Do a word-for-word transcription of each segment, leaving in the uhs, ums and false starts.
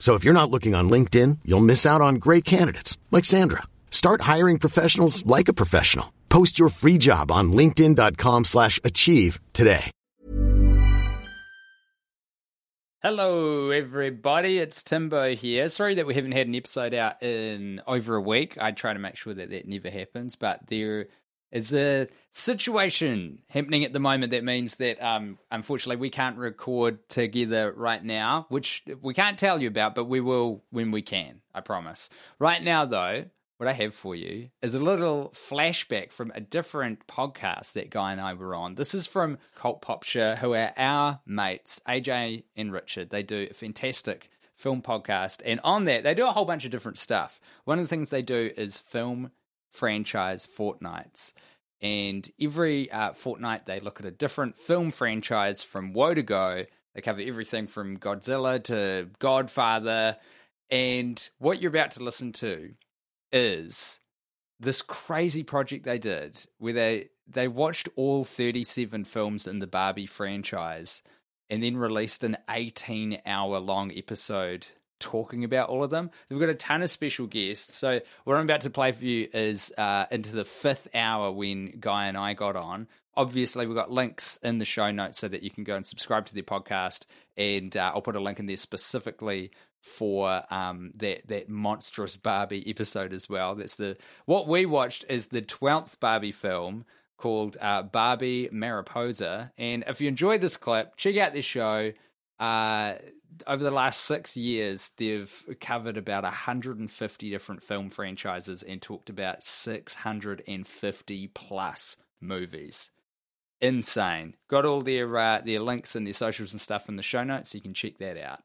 So if you're not looking on LinkedIn, you'll miss out on great candidates like Sandra. Start hiring professionals like a professional. Post your free job on linkedin dot com slash achieve today. Hello, everybody. It's Timbo here. Sorry that we haven't had an episode out in over a week. I try to make sure that that never happens, but there is a situation happening at the moment that means that um, unfortunately we can't record together right now, which we can't tell you about, but we will when we can, I promise. Right now, though, what I have for you is a little flashback from a different podcast that Guy and I were on. This is from Cult Popture, who are our mates, A J and Richard. They do a fantastic film podcast, and on that, they do a whole bunch of different stuff. One of the things they do is film franchise fortnights, and every uh, fortnight they look at a different film franchise from woe to go. They cover everything from Godzilla to Godfather, and what you're about to listen to is this crazy project they did where they they watched all thirty-seven films in the Barbie franchise and then released an eighteen hour long episode talking about all of them. They've got a ton of special guests. So what I'm about to play for you is uh, into the fifth hour when Guy and I got on. Obviously, we've got links in the show notes so that you can go and subscribe to their podcast, and uh, I'll put a link in there specifically for um that that monstrous Barbie episode as well. That's the what we watched is the twelfth Barbie film called uh Barbie Mariposa. And if you enjoyed this clip, check out this show. Uh over the last six years they've covered about one hundred fifty different film franchises and talked about six hundred fifty plus movies. Insane. Got all their uh, their links and their socials and stuff in the show notes, so you can check that out.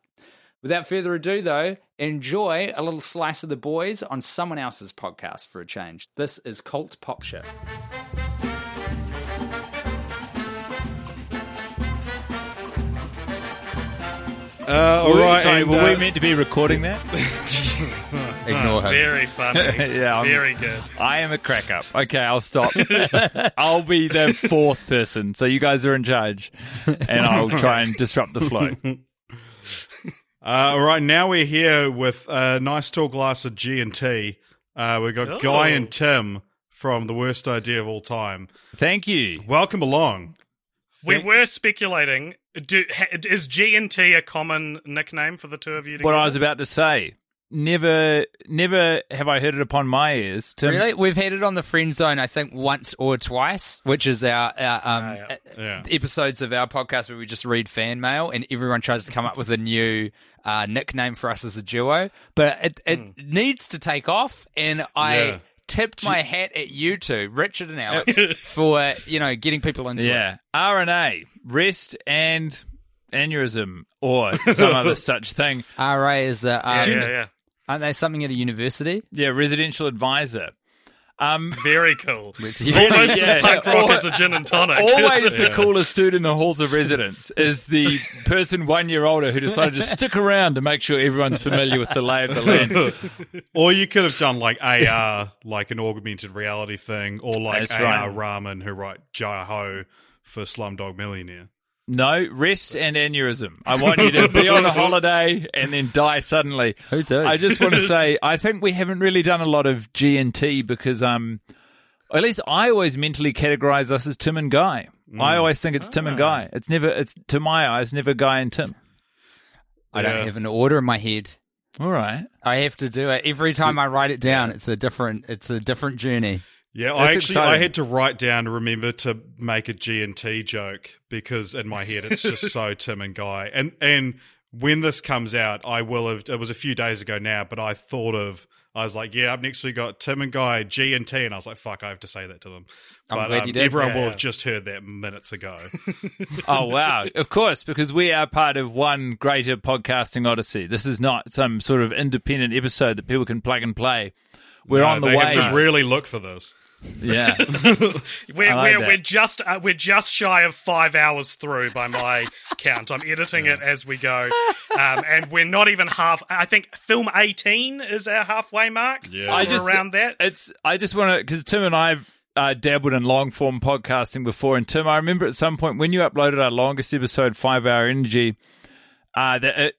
Without further ado, though, enjoy a little slice of the boys on someone else's podcast for a change. This is Cult Popture. Uh, all right. Sorry, and, were uh, we meant to be recording that? Ignore her. Very funny. Yeah, I'm, very good. I am a crack up. Okay, I'll stop. I'll be the fourth person, so you guys are in charge, and I'll try and disrupt the flow. Uh, all right, now we're here with a nice tall glass of G and T. Uh, we've got oh. Guy and Tim from The Worst Idea of All Time. Thank you. Welcome along. We Thank- were speculating. Do, is G and T a common nickname for the two of you together? What I was about to say. Never never have I heard it upon my ears, Tim. Really? We've had it on the Friend Zone, I think, once or twice, which is our, our um, uh, yeah. Yeah. episodes of our podcast where we just read fan mail and everyone tries to come up with a new uh, nickname for us as a duo. But it, it mm. needs to take off, and I yeah. tipped my hat at you two, Richard and Alex, for, you know, getting people into yeah. it. R N A, rest and aneurysm, or some other such thing. R A is uh, yeah, yeah, yeah. Aren't they something at a university? Yeah, residential advisor. Um, Very cool. Almost as punk rock as a gin and tonic. Always the yeah. coolest dude in the halls of residence is the person one year older who decided to stick around to make sure everyone's familiar with the lay of the land. Or you could have done like A R, like an augmented reality thing, or like That's A R right. Rahman, who wrote Jai Ho for Slumdog Millionaire. No, rest and aneurysm. I want you to be on a holiday and then die suddenly. Who's that? I just want to say, I think we haven't really done a lot of G and T because, um, at least I always mentally categorize us as Tim and Guy. Mm. I always think it's oh. Tim and Guy. It's never, it's to my eyes, never Guy and Tim. I don't yeah. have an order in my head. All right. I have to do it. Every time so, I write it down, yeah. it's a different it's a different journey. Yeah, That's I actually exciting. I had to write down to remember to make a G and T joke because in my head it's just so Tim and Guy. And and when this comes out, I will have it was a few days ago now, but I thought of I was like, yeah, up next we got Tim and Guy, G and T, and I was like, fuck, I have to say that to them. I'm but, glad um, you did. Everyone yeah, will yeah. have just heard that minutes ago. Oh, wow. Of course, because we are part of one greater podcasting odyssey. This is not some sort of independent episode that people can plug and play. We're no, on the way. They have to really look for this. Yeah. we're, like we're, we're, just, uh, we're just shy of five hours through by my count. I'm editing yeah. it as we go. Um, and we're not even half. I think film eighteen is our halfway mark. Yeah. I just, around that. It's, I just want to, because Tim and I have uh, dabbled in long form podcasting before. And Tim, I remember at some point when you uploaded our longest episode, Five Hour Energy, uh, that it,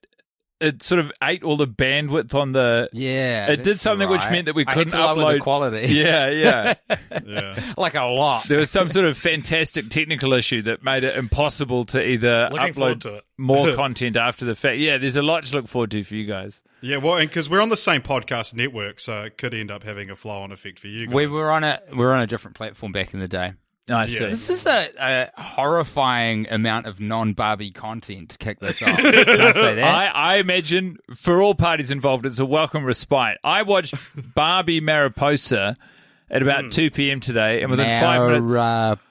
it sort of ate all the bandwidth on the yeah. It did something right. which meant that we couldn't I upload the quality. Yeah, yeah, yeah. Like a lot. There was some sort of fantastic technical issue that made it impossible to either Looking upload to it. more content after the fact. Yeah, there's a lot to look forward to for you guys. Yeah, well, and because we're on the same podcast network, so it could end up having a flow-on effect for you guys. We were on a we were on a different platform back in the day. Oh, I see. Yeah. This is a, a horrifying amount of non-Barbie content to kick this off. Can I say that? I, I imagine for all parties involved, it's a welcome respite. I watched Barbie Mariposa at about mm. two p.m. today, and within Mariposa. five minutes...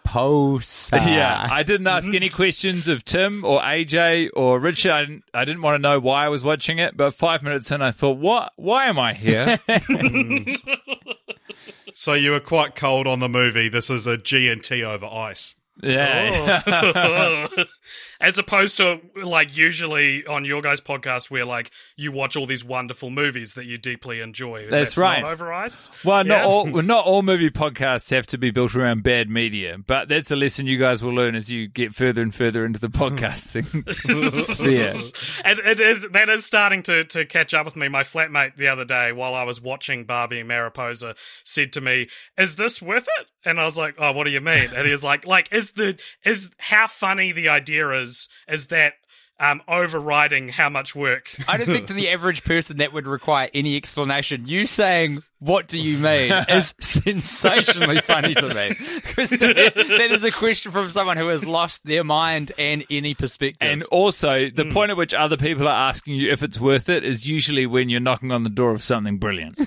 Mariposa. Yeah, I didn't ask any questions of Tim or A J or Richard. I didn't, I didn't want to know why I was watching it, but five minutes in, I thought, "What? Why am I here?" mm. So you were quite cold on the movie. This is a G and T over ice. Yeah. Oh. As opposed to, like, usually on your guys' podcast where, like, you watch all these wonderful movies that you deeply enjoy. That's, That's right. Not over ice. Well, yeah. not all not all movie podcasts have to be built around bad media, but that's a lesson you guys will learn as you get further and further into the podcasting sphere. And it is, that is starting to, to catch up with me. My flatmate the other day, while I was watching Barbie Mariposa, said to me, "Is this worth it?" And I was like, "Oh, what do you mean?" And he was like, "Like, is the is how funny the idea is Is, is that um, overriding how much work?" I don't think to the average person that would require any explanation. You saying, "What do you mean?" is sensationally funny to me. Because that, that is a question from someone who has lost their mind and any perspective. And also, the mm. point at which other people are asking you if it's worth it is usually when you're knocking on the door of something brilliant.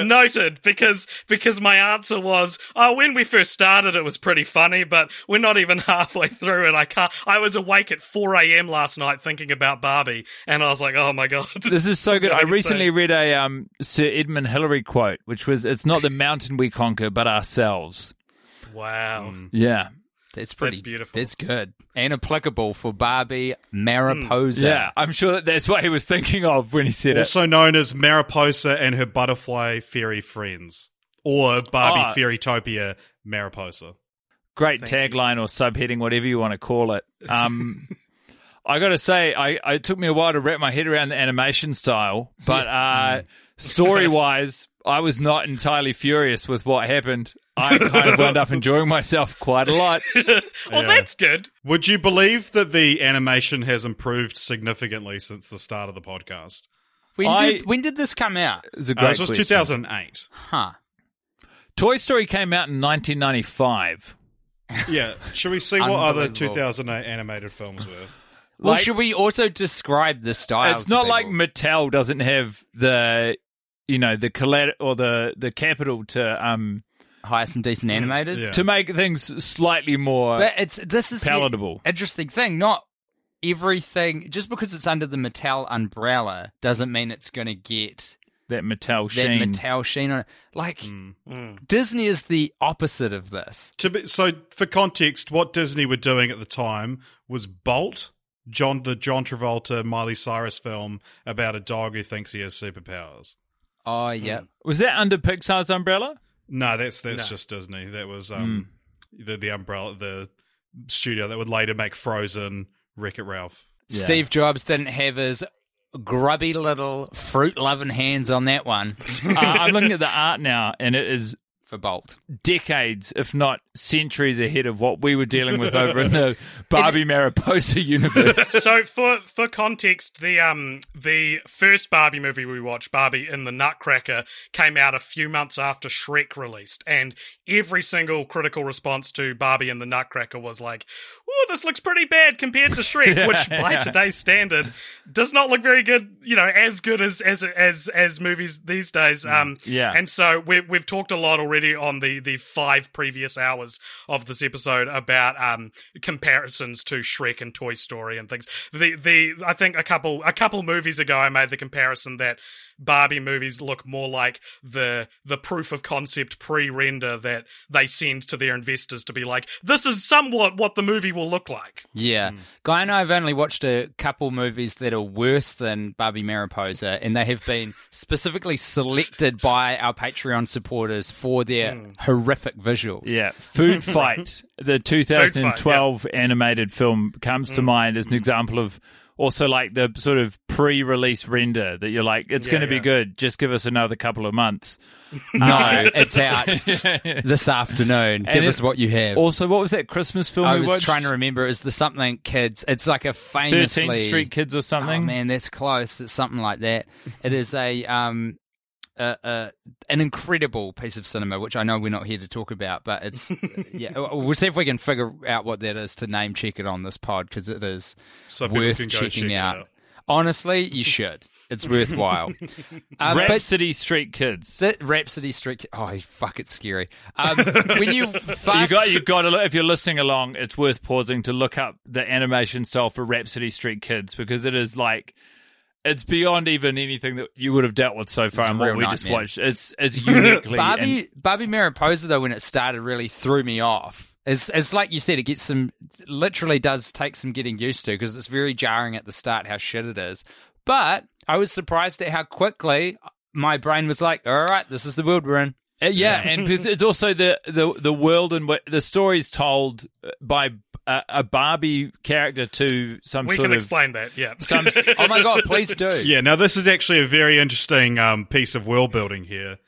Noted, because because my answer was, "Oh, when we first started it was pretty funny, but we're not even halfway through and I can't I was awake at four a.m. last night thinking about Barbie and I was like, "Oh my god, this is so good." I recently say? read a um Sir Edmund Hillary quote, which was, "It's not the mountain we conquer but ourselves." Wow. Mm. Yeah. That's pretty that's beautiful. That's good. And applicable for Barbie Mariposa. Mm, yeah, I'm sure that that's what he was thinking of when he said also it. Also known as Mariposa and her butterfly fairy friends. Or Barbie oh. Fairytopia Mariposa. Great Thank tagline you. Or subheading, whatever you want to call it. Um, I got to say, I, I it took me a while to wrap my head around the animation style, but uh, story-wise, I was not entirely furious with what happened. I kind of wound up enjoying myself quite a lot. Well, yeah. That's good. Would you believe that the animation has improved significantly since the start of the podcast? When, I, did, when did this come out? It was a great uh, this was question. two thousand eight. Huh. Toy Story came out in nineteen ninety-five. Yeah. Should we see what other two thousand eight animated films were? Well, like, should we also describe the style? It's not people? Like Mattel doesn't have the, you know, the collateral or the, the capital to um. hire some decent animators yeah. to make things slightly more but it's this is palatable. The interesting thing, not everything just because it's under the Mattel umbrella doesn't mean it's going to get that Mattel that sheen. Mattel sheen on it. Like mm. Mm. Disney is the opposite of this. To be, so for context, what Disney were doing at the time was Bolt, John the John Travolta, Miley Cyrus film about a dog who thinks he has superpowers. Oh yeah, mm. was that under Pixar's umbrella? No, that's that's no. just Disney. That was um, mm. the the umbrella, the studio that would later make Frozen, Wreck-It Ralph. Yeah. Steve Jobs didn't have his grubby little fruit-loving hands on that one. uh, I'm looking at the art now, and it is for Bolt. Decades, if not centuries ahead of what we were dealing with over in the Barbie Mariposa universe. So for for context, the um the first Barbie movie we watched, Barbie in the Nutcracker, came out a few months after Shrek released, and every single critical response to Barbie and the Nutcracker was like, oh, this looks pretty bad compared to Shrek, which by today's standard does not look very good, you know, as good as as as, as movies these days. Um, yeah. And so we, we've talked a lot already on the, the five previous hours of this episode about um, comparisons to Shrek and Toy Story and things. The the I think a couple a couple movies ago I made the comparison that Barbie movies look more like the the proof of concept pre-render that they send to their investors to be like, this is somewhat what the movie will look like. Yeah. Mm. Guy and I have only watched a couple movies that are worse than Barbie Mariposa, and they have been specifically selected by our Patreon supporters for their mm. horrific visuals. Yeah. Food Fight, the twenty twelve Food Fight, yeah. animated film, comes to mm. mind as an example of also like the sort of pre-release render that you're like, it's yeah, going to yeah. be good. Just give us another couple of months. No, it's out this afternoon. And give us what you have. Also, what was that Christmas film I we was watched? trying to remember. It was the something kids. It's like a famously... thirteenth Street Kids or something? Oh, man, that's close. It's something like that. It is a... um. Uh, uh, an incredible piece of cinema, which I know we're not here to talk about, but it's yeah. We'll see if we can figure out what that is to name check it on this pod, because it is so worth checking out. out. Honestly, you should. It's worthwhile. Uh, Rhapsody Street Kids. The Rhapsody Street. Oh, fuck! It's scary. Um, when you fast, you got you got to look, if you're listening along, it's worth pausing to look up the animation style for Rhapsody Street Kids, because it is like. It's beyond even anything that you would have dealt with so far, and what we nightmare. just watched. It's it's uniquely Barbie. And- Barbie Mariposa, though, when it started, really threw me off. It's it's like you said, it gets some literally does take some getting used to, because it's very jarring at the start how shit it is. But I was surprised at how quickly my brain was like, "All right, this is the world we're in." Uh, yeah, yeah, and because it's also the the the world in which the story's told by. A, a Barbie character to some we sort of... We can explain that, yeah. Some, oh my God, please do. Yeah, now this is actually a very interesting um, piece of world building here.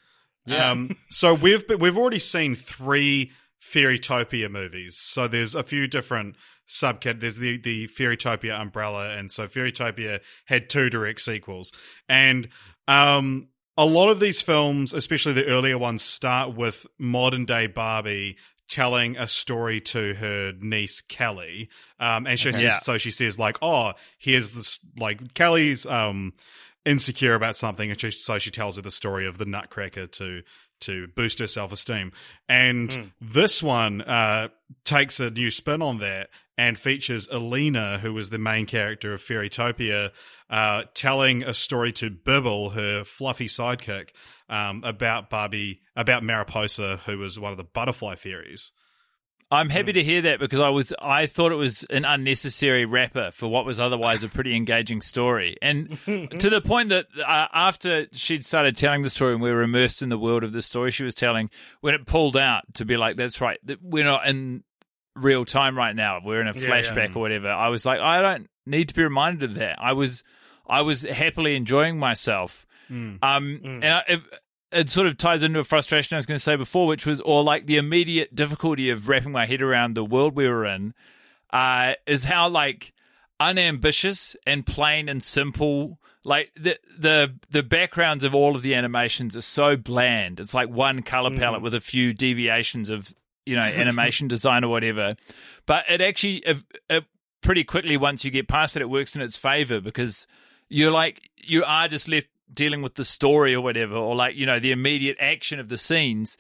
Yeah. Um, so we've we've already seen three Fairytopia movies. So there's a few different subcat. There's the, the Fairytopia umbrella, and so Fairytopia had two direct sequels. And... Um, a lot of these films, especially the earlier ones, start with modern-day Barbie telling a story to her niece, Kelly. Um, and she okay. says, yeah. so she says, like, oh, here's this, like, Kelly's um, insecure about something, and she, so she tells her the story of the Nutcracker to to boost her self-esteem. And mm. this one uh, takes a new spin on that and features Alina, who was the main character of Fairytopia, uh, telling a story to Bibble, her fluffy sidekick, um, about Barbie, about Mariposa, who was one of the butterfly fairies. I'm happy to hear that, because I was I thought it was an unnecessary wrapper for what was otherwise a pretty engaging story. And to the point that uh, after she'd started telling the story and we were immersed in the world of the story she was telling, when it pulled out to be like, that's right, we're not in real time right now, we're in a flashback yeah, yeah. or whatever, I was like, I don't need to be reminded of that. I was I was happily enjoying myself. Mm. Um, mm. And I... It, It sort of ties into a frustration I was going to say before, which was, or like the immediate difficulty of wrapping my head around the world we were in, uh, is how like unambitious and plain and simple, like the the the backgrounds of all of the animations are so bland. It's like one color palette mm. with a few deviations of, you know, animation design or whatever. But it actually, it, it pretty quickly once you get past it, it works in its favor, because you're like, you are just left dealing with the story or whatever, or like, you know, the immediate action of the scenes.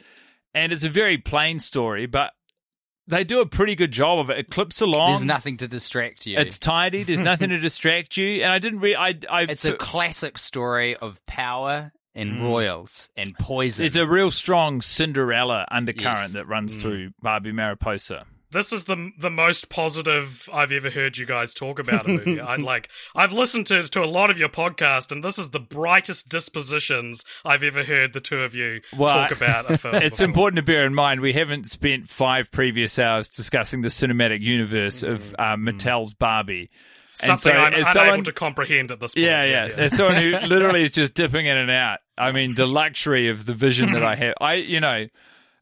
And it's a very plain story, but they do a pretty good job of it. It clips along. There's nothing to distract you. It's tidy. There's nothing to distract you. And I didn't really... I, I, it's a classic story of power and mm. royals and poison. There's a real strong Cinderella undercurrent yes. that runs mm. through Barbie Mariposa. This is the the most positive I've ever heard you guys talk about a movie. I like I've listened to, to a lot of your podcast, and this is the brightest dispositions I've ever heard the two of you well, talk about a film. It's before. Important to bear in mind we haven't spent five previous hours discussing the cinematic universe mm-hmm. of uh, Mattel's Barbie. Something so, I'm unable someone, to comprehend at this point. Yeah, yeah. yeah. As someone who literally is just dipping in and out. I mean, the luxury of the vision that I have. I you know.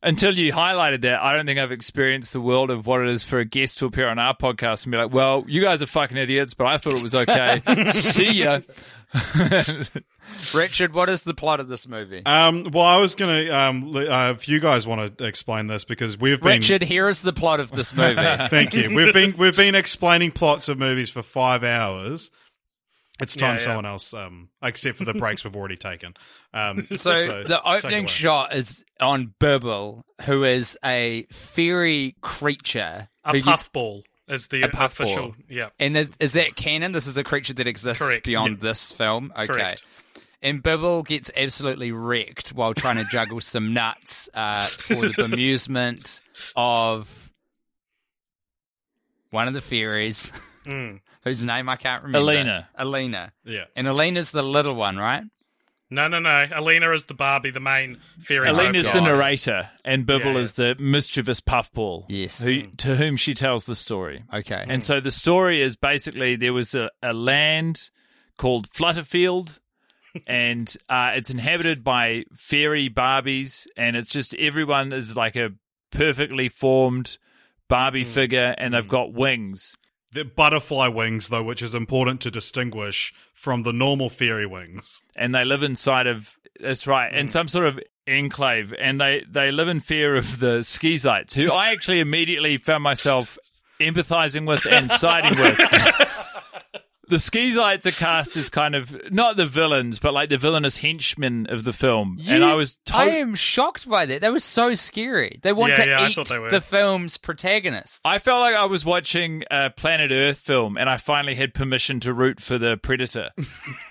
until you highlighted that, I don't think I've experienced the world of what it is for a guest to appear on our podcast and be like, well, you guys are fucking idiots, but I thought it was okay. See ya. Richard, what is the plot of this movie? Um, well, I was going to, um, uh, if you guys want to explain this, because we've been... Richard, here is the plot of this movie. Thank you. We've been we've been explaining plots of movies for five hours. It's time yeah, yeah. someone else, um, except for the breaks we've already taken. Um, so, so the opening shot is on Bibble, who is a fairy creature. A puffball is the official. Yeah. And the, is that canon? This is a creature that exists Correct. beyond yep. this film? Okay. Correct. And Bibble gets absolutely wrecked while trying to juggle some nuts uh, for the bemusement of one of the fairies. Mm. Whose name I can't remember. Alina. Alina. Yeah. And Alina's the little one, right? No, no, no. Alina is the Barbie, the main fairy. Alina's the narrator, and Bibble yeah, yeah. is the mischievous puffball. Yes. Who, to whom she tells the story. Okay. And mm. so the story is basically there was a, a land called Flutterfield, and uh, it's inhabited by fairy Barbies, and it's just everyone is like a perfectly formed Barbie mm. figure, and they've mm. got wings. The butterfly wings, though, which is important to distinguish from the normal fairy wings. And they live inside of, that's right, mm. in some sort of enclave. And they, they live in fear of the skeezites, who I actually immediately found myself empathizing with and siding with. The skeezites are cast as kind of, not the villains, but like the villainous henchmen of the film. You, and I was to- I am shocked by that. That was so scary. They want yeah, to yeah, eat the film's protagonist. I felt like I was watching a Planet Earth film and I finally had permission to root for the predator.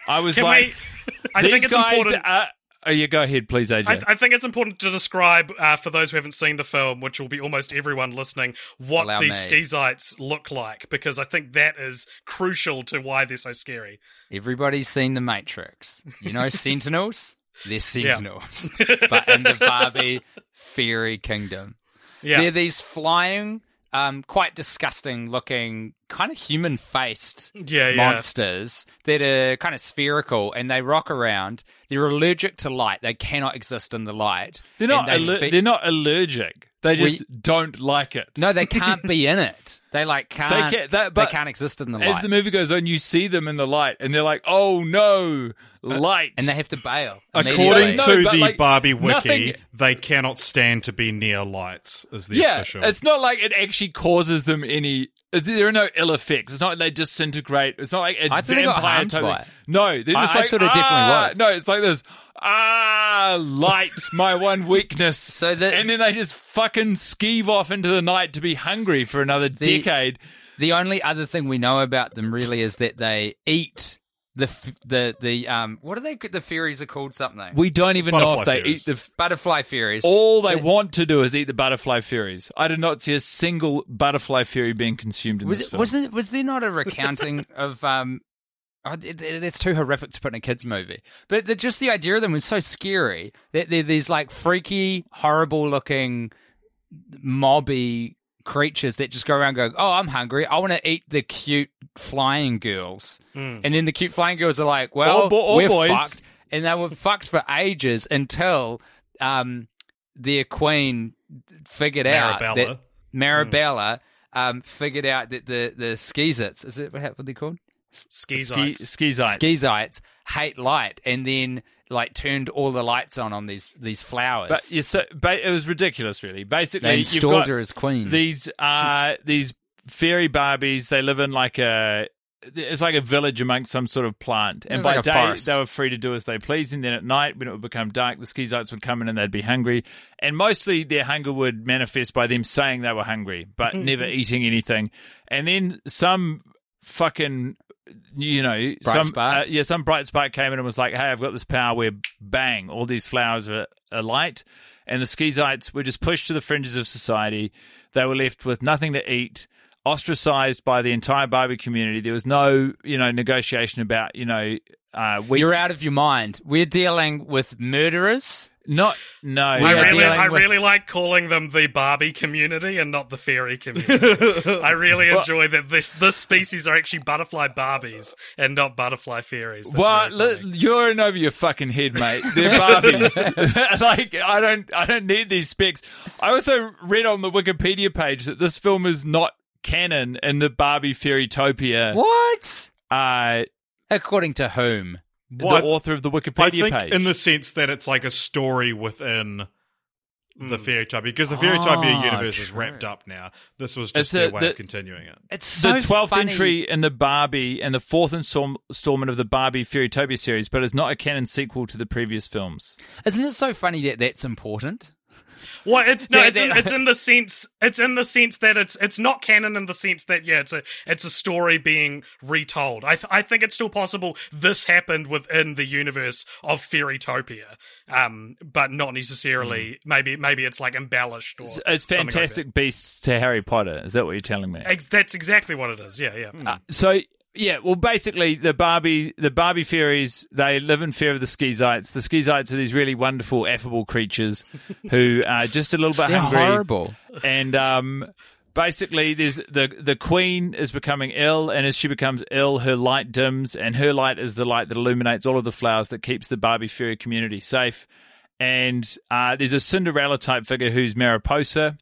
I was like, we, I these think it's guys important- are... Oh, yeah, go ahead, please, A J. I, th- I think it's important to describe, uh, for those who haven't seen the film, which will be almost everyone listening, what Allow these me. skeezites look like, because I think that is crucial to why they're so scary. Everybody's seen The Matrix. You know Sentinels? They're Sentinels. Yeah. But in the Barbie fairy kingdom. Yeah. They're these flying, um, quite disgusting-looking, kind of human-faced yeah, monsters yeah. that are kind of spherical, and they rock around. They're allergic to light. They cannot exist in the light. They're not. They aller- fe- they're not allergic. They just we, don't like it. No, they can't be in it. They like can't. They, can, that, but they can't exist in the light. As the movie goes on, you see them in the light, and they're like, "Oh no, light!" Uh, and they have to bail. According to no, the like, Barbie Wiki, nothing... they cannot stand to be near lights. Is the yeah, official? It's not like it actually causes them any. There are no ill effects. It's not like they disintegrate. It's not like a I thought vampire. They got harmed totally. by it. No, they're just I, like, I thought it ah, definitely was. No, it's like this. Ah, light, my one weakness. So that, and then they just fucking skeeve off into the night to be hungry for another the, decade. The only other thing we know about them really is that they eat the the the um. What are they? The fairies are called something. We don't even butterfly know if they fairies. eat the butterfly fairies. All they but, want to do is eat the butterfly fairies. I did not see a single butterfly fairy being consumed in was this it, film. Was, it, was there not a recounting of um? Oh, that's too horrific to put in a kid's movie. But the, just the idea of them was so scary. They're, they're these like freaky, horrible-looking, mobby creatures that just go around going, oh, I'm hungry. I want to eat the cute flying girls. Mm. And then the cute flying girls are like, well, all bo- all we're boys. fucked. And they were fucked for ages until um, their queen figured Marabella. out that Marabella mm. um, figured out that the, the skeezits, is it what they're called? Skeezites. Ski, skeezites. Skeezites hate light, and then like turned all the lights on on these these flowers. But, yeah, so, but it was ridiculous, really. Basically, they installed you've got her as queen. These uh these fairy Barbies. They live in like a it's like a village amongst some sort of plant, and by like day forest. They were free to do as they pleased. And then at night, when it would become dark, the skeezites would come in and they'd be hungry. And mostly, their hunger would manifest by them saying they were hungry, but never eating anything. And then some fucking You know, bright some uh, yeah, some bright spark came in and was like, "Hey, I've got this power where bang, all these flowers are alight," and the skeezites were just pushed to the fringes of society. They were left with nothing to eat, ostracized by the entire Barbie community. There was no, you know, negotiation about, you know, uh, we- you're out of your mind. We're dealing with murderers. Not no. I really, I really with... like calling them the Barbie community and not the fairy community. I really well, enjoy that this this species are actually butterfly Barbies and not butterfly fairies. That's well, really l- you're in over your fucking head, mate. They're Barbies. Like I don't, I don't need these specs. I also read on the Wikipedia page that this film is not canon in the Barbie Fairytopia. What? Uh, According to whom? What? The author of the Wikipedia I think page. In the sense that it's like a story within mm. the Fairytopia, because the Fairytopia oh, universe true. is wrapped up now. This was just it's their a, way the, of continuing it. It's so the twelfth funny. entry in the Barbie and the fourth installment of the Barbie Fairytopia series, but it's not a canon sequel to the previous films. Isn't it so funny that that's important? Well, it's no, it's in, it's in the sense it's in the sense that it's it's not canon in the sense that yeah, it's a it's a story being retold. I th- I think it's still possible this happened within the universe of Fairytopia, um, but not necessarily. Mm. Maybe maybe it's like embellished. Or it's, it's Fantastic like Beasts to Harry Potter. Is that what you're telling me? Ex- that's exactly what it is. Yeah, yeah. Mm. Uh, so. Yeah, well, basically, the Barbie the Barbie fairies, they live in fear of the skeezites. The skeezites are these really wonderful, affable creatures who are just a little bit They're hungry. horrible. And um, basically, there's the, the queen is becoming ill, and as she becomes ill, her light dims, and her light is the light that illuminates all of the flowers that keeps the Barbie fairy community safe. And uh, there's a Cinderella-type figure who's Mariposa,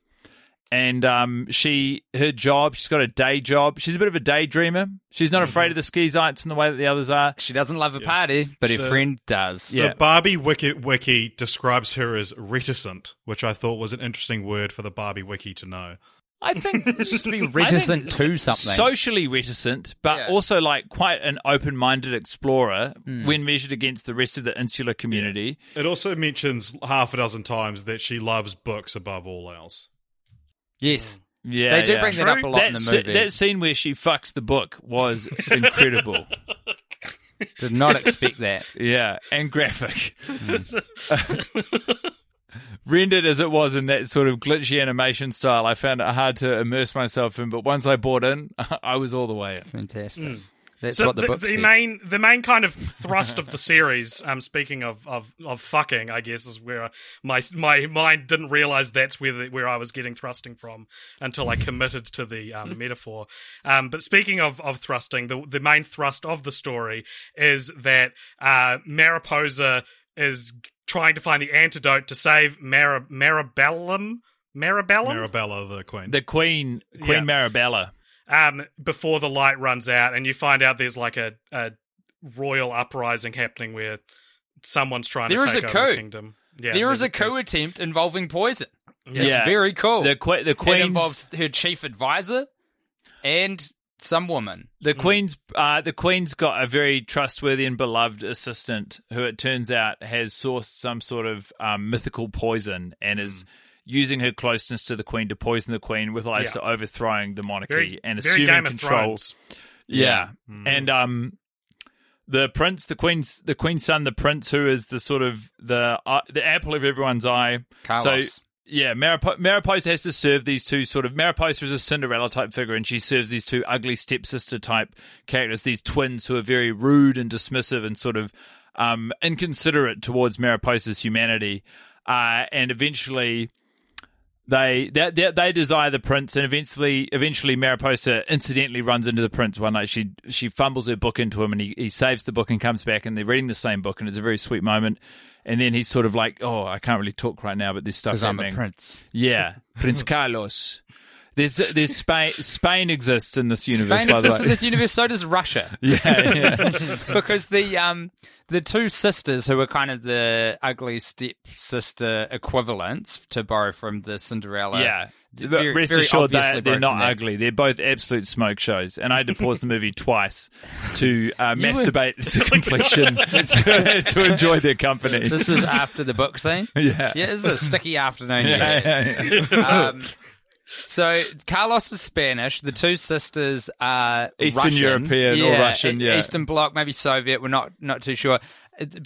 and um, she, her job, she's got a day job. She's a bit of a daydreamer. She's not mm-hmm. afraid of the skeezites in the way that the others are. She doesn't love a yeah. party, but so, her friend does. The yeah. Barbie Wiki, Wiki describes her as reticent, which I thought was an interesting word for the Barbie Wiki to know. I think to be reticent to something. Socially reticent, but yeah. also like quite an open-minded explorer mm. when measured against the rest of the insular community. Yeah. It also mentions half a dozen times that she loves books above all else. Yes. Yeah, they do yeah. bring that up a lot that in the movie. Se- that scene where she fucks the book was incredible. Did not expect that. Yeah, and graphic. Mm. Rendered as it was in that sort of glitchy animation style, I found it hard to immerse myself in, but once I bought in, I was all the way in. Fantastic. Mm. That's so what the, the book the said. main the main kind of thrust of the series. Um, speaking of, of, of fucking, I guess is where my my mind didn't realize that's where the, where I was getting thrusting from until I committed to the um, metaphor. Um, but speaking of, of thrusting, the the main thrust of the story is that uh, Mariposa is trying to find the antidote to save Mar- Marabellum Marabellum Marabella the queen the queen Queen yeah. Marabella. Um, before the light runs out, and you find out there's like a, a royal uprising happening where someone's trying there to take over the kingdom. Yeah, there is a coup. There is a coup attempt involving poison. Yeah. It's yeah. very cool. The, qu- the queen involves her chief advisor and some woman. The mm. queen's uh, the queen's got a very trustworthy and beloved assistant who, it turns out, has sourced some sort of um, mythical poison and is. Mm. using her closeness to the queen to poison the queen with eyes yeah. to overthrowing the monarchy very, and assuming controls. Yeah. yeah. Mm. And um, the prince, the queen's the queen's son, the prince, who is the sort of the uh, the apple of everyone's eye. Carlos. So, yeah, Marip- Mariposa has to serve these two sort of... Mariposa is a Cinderella-type figure, and she serves these two ugly stepsister-type characters, these twins who are very rude and dismissive and sort of um, inconsiderate towards Mariposa's humanity. Uh, and eventually... They, they they desire the prince, and eventually eventually Mariposa incidentally runs into the prince one night. She she fumbles her book into him, and he, he saves the book and comes back, and they're reading the same book, and it's a very sweet moment. And then he's sort of like, oh, I can't really talk right now, but there's stuff happening. Because I'm a prince. Yeah. Prince Carlos. There's there's Spain Spain exists in this universe. Spain by exists the way. in this universe, so does Russia. Yeah, yeah. Because the um the two sisters who were kind of the ugly stepsister equivalents, to borrow from the Cinderella. Yeah. Very, rest very assured they're, they're not ugly. They're both absolute smoke shows, and I had to pause the movie twice to uh, masturbate were... to completion to, to enjoy their company. This was after the book scene. Yeah, yeah. This is a sticky afternoon. Yeah, yeah, yeah, yeah. Um, So Carlos is Spanish. The two sisters are Eastern Russian. European yeah, or Russian, yeah, Eastern Bloc, maybe Soviet. We're not not too sure.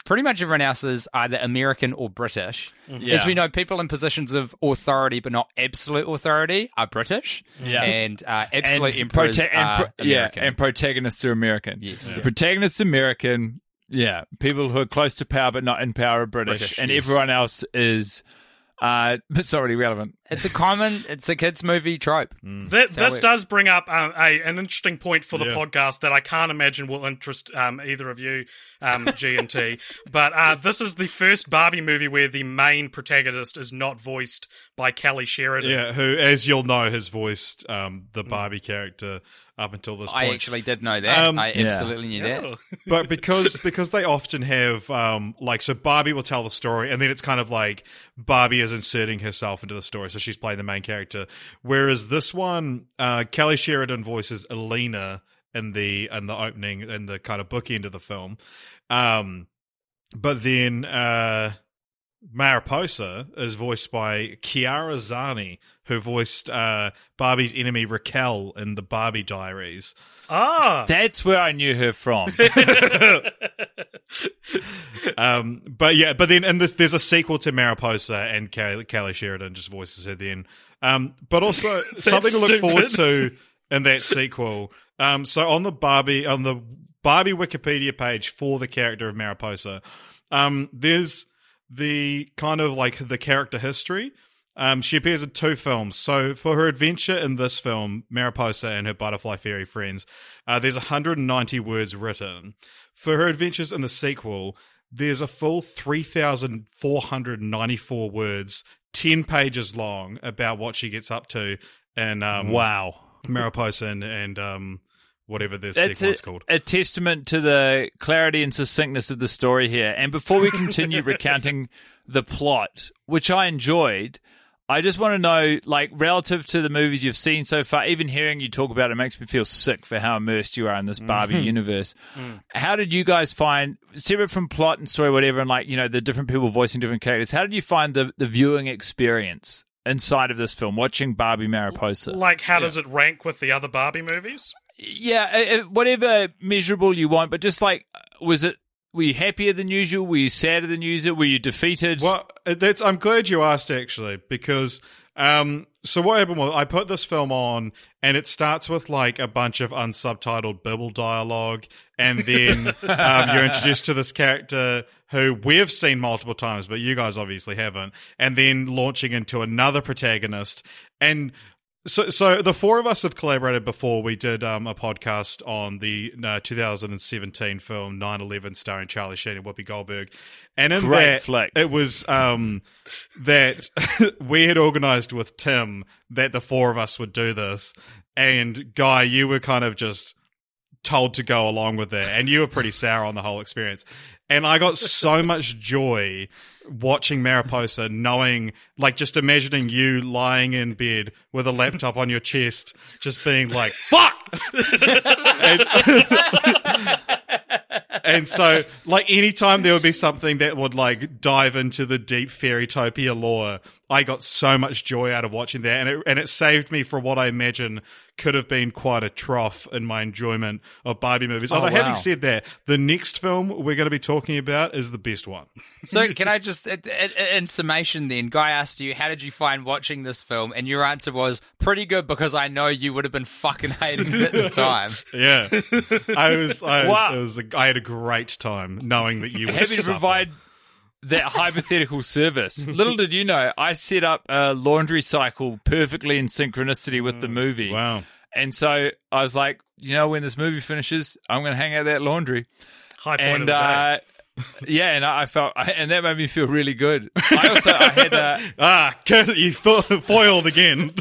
Pretty much everyone else is either American or British. Mm-hmm. Yeah. As we know, people in positions of authority but not absolute authority are British, yeah. and uh, absolute and emperors prota- are and pro- American. Yeah, and protagonists are American. Yes, yeah. Yeah. Protagonists American. Yeah, people who are close to power but not in power are British, British and yes. everyone else is uh, sorry, irrelevant. It's a common, it's a kids' movie trope. Mm. That, this does bring up um, a, an interesting point for the yeah. podcast that I can't imagine will interest um, either of you, um, G and T. But uh, yes. this is the first Barbie movie where the main protagonist is not voiced by Kelly Sheridan. Yeah, who, as you'll know, has voiced um, the Barbie mm. character up until this point. I actually did know that. Um, I absolutely yeah. knew yeah. that. But because because they often have, um, like, so Barbie will tell the story, and then it's kind of like Barbie is inserting herself into the story, so she's playing the main character. Whereas this one, uh, Kelly Sheridan voices Elena in the in the opening, in the kind of bookend of the film. Um, but then uh, Mariposa is voiced by Chiara Zanni, who voiced uh, Barbie's enemy Raquel in the Barbie Diaries. Ah, that's where I knew her from. um, but yeah, but then and this, there's a sequel to Mariposa, and Kelly, Kelly Sheridan just voices her then. Um, but also something to look stupid. forward to in that sequel. Um, so on the Barbie on the Barbie Wikipedia page for the character of Mariposa, um, there's the kind of like the character history. Um, she appears in two films. So for her adventure in this film, Mariposa and her butterfly fairy friends, uh, there's one hundred ninety words written. For her adventures in the sequel, there's a full three thousand four hundred ninety-four words, ten pages long, about what she gets up to in um, wow. Mariposa and, and um, whatever this sequel's called. A testament to the clarity and succinctness of the story here. And before we continue recounting the plot, which I enjoyed, I just want to know, like, relative to the movies you've seen so far, even hearing you talk about it makes me feel sick for how immersed you are in this Barbie mm-hmm. universe. Mm. How did you guys find, separate from plot and story, whatever, and, like, you know, the different people voicing different characters, how did you find the, the viewing experience inside of this film, watching Barbie Mariposa? Like, how yeah. does it rank with the other Barbie movies? Yeah, it, whatever measurable you want, but just, like, was it, were you happier than usual? Were you sadder than usual? Were you defeated? Well, that's, I'm glad you asked, actually, because um, so what happened was I put this film on, and it starts with like a bunch of unsubtitled bibble dialogue, and then um, you're introduced to this character who we've seen multiple times, but you guys obviously haven't, and then launching into another protagonist. And so, so the four of us have collaborated before. We did um, a podcast on the uh, two thousand seventeen film nine eleven, starring Charlie Sheen and Whoopi Goldberg. And in Great that, flick. It was um, that we had organised with Tim that the four of us would do this. And Guy, you were kind of just told to go along with it, and you were pretty sour on the whole experience. And I got so much joy watching Mariposa, knowing, like, just imagining you lying in bed with a laptop on your chest, just being like, fuck! and, and so, like, anytime there would be something that would, like, dive into the deep Fairytopia lore, I got so much joy out of watching that, and it, and it saved me for what I imagine could have been quite a trough in my enjoyment of Barbie movies. Although, oh, wow. having said that, the next film we're going to be talking about is the best one. So, can I just, in summation then, Guy asked you, how did you find watching this film? And your answer was, pretty good, because I know you would have been fucking hating it at the time. Yeah. I was, I, wow. it was a, I had a great time knowing that you would Happy to provide that hypothetical service. Little did you know, I set up a laundry cycle perfectly in synchronicity with the movie. Wow. And so I was like, you know, when this movie finishes, I'm going to hang out that laundry. High point and, of the uh, day. Yeah, and I felt, and that made me feel really good. I also, I had a... Ah, you foiled again.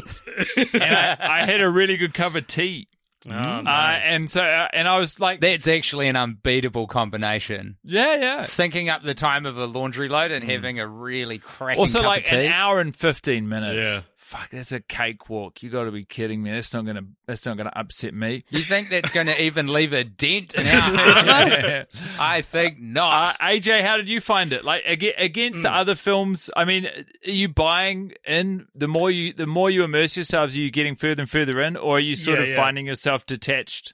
And I, I had a really good cup of tea. Oh, uh, no. And so, uh, and I was like, that's actually an unbeatable combination. Yeah, yeah. Syncing up the time of a laundry load and mm. having a really cracking also cup like of tea. Also, like an hour and fifteen minutes. Yeah. Fuck, that's a cakewalk. You got to be kidding me. That's not gonna. That's not gonna upset me. You think that's gonna even leave a dent in our heart? I think not. Uh, A J, how did you find it? Like against mm. the other films? I mean, are you buying in? The more you, the more you immerse yourselves, are you getting further and further in, or are you sort yeah, of yeah. finding yourself detached?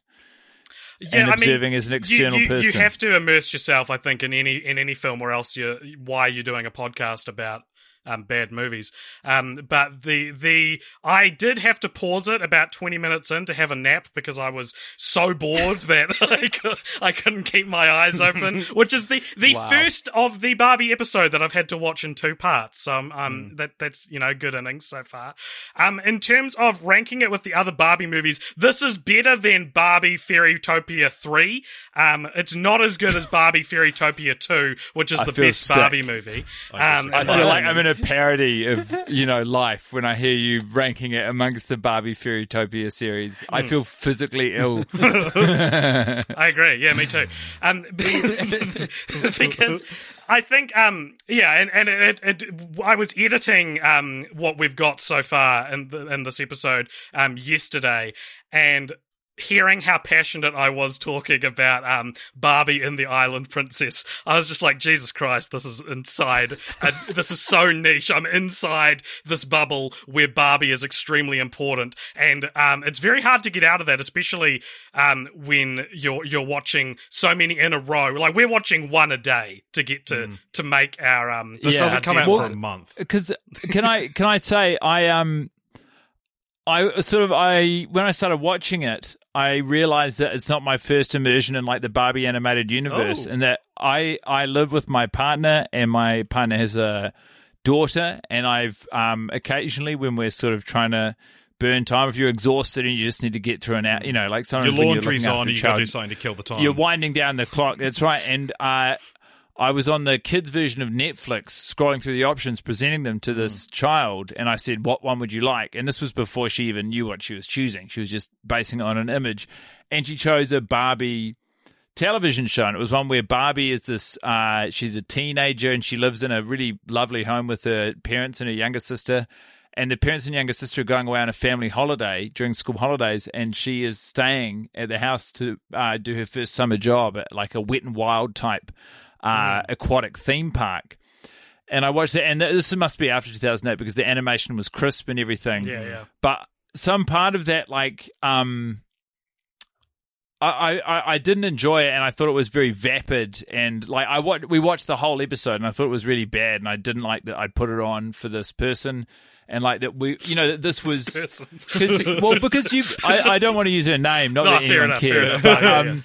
Yeah, and observing I mean, as an external you, you, person, you have to immerse yourself. I think in any in any film, or else you why you're doing a podcast about um, bad movies. Um, but the the I did have to pause it about twenty minutes in to have a nap because I was so bored that I, could, I couldn't keep my eyes open, which is the, the wow. first of the Barbie episode that I've had to watch in two parts. So um, um, mm. that that's, you know, good innings so far. Um, in terms of ranking it with the other Barbie movies, this is better than Barbie Fairytopia three. Um, it's not as good as Barbie Fairytopia two, which is I the best sick. Barbie movie. I, um, I feel like I'm in a parody of, you know, life when I hear you ranking it amongst the Barbie Fairytopia series. I feel physically ill. I agree. Yeah, me too. Um, because... I think, um, yeah, and, and it, it, it, I was editing um, what we've got so far in, the, in this episode um, yesterday, and hearing how passionate I was talking about um, Barbie and the Island Princess, I was just like, Jesus Christ, this is inside. Uh, this is so niche. I'm inside this bubble where Barbie is extremely important, and um, it's very hard to get out of that, especially um, when you're you're watching so many in a row. Like we're watching one a day to get to mm. to make our. Um, this yeah, doesn't come out for a month. Because can I can I say I um I sort of I when I started watching it. I realized that it's not my first immersion in like the Barbie animated universe, oh. and that I, I live with my partner, and my partner has a daughter, and I've um, occasionally when we're sort of trying to burn time, if you're exhausted and you just need to get through an hour, you know, like something. Your laundry's on, and you gotta do something to kill the time. You're winding down the clock. That's right. And uh, I was on the kids' version of Netflix, scrolling through the options, presenting them to this mm. child, and I said, what one would you like? And this was before she even knew what she was choosing. She was just basing it on an image. And she chose a Barbie television show, and it was one where Barbie is this, uh, she's a teenager, and she lives in a really lovely home with her parents and her younger sister. And the parents and younger sister are going away on a family holiday during school holidays, and she is staying at the house to uh, do her first summer job at like a Wet and Wild type Uh, aquatic theme park. And I watched it, and this must be after two thousand eight because the animation was crisp and everything. Yeah, yeah. But some part of that, like, um, I, I, I didn't enjoy it, and I thought it was very vapid. And like, I watched, we watched the whole episode, and I thought it was really bad, and I didn't like that I'd put it on for this person. And like that, we, you know, that this was this person. Well, because you, I, I don't want to use her name, not no, that anyone enough, cares, but, um,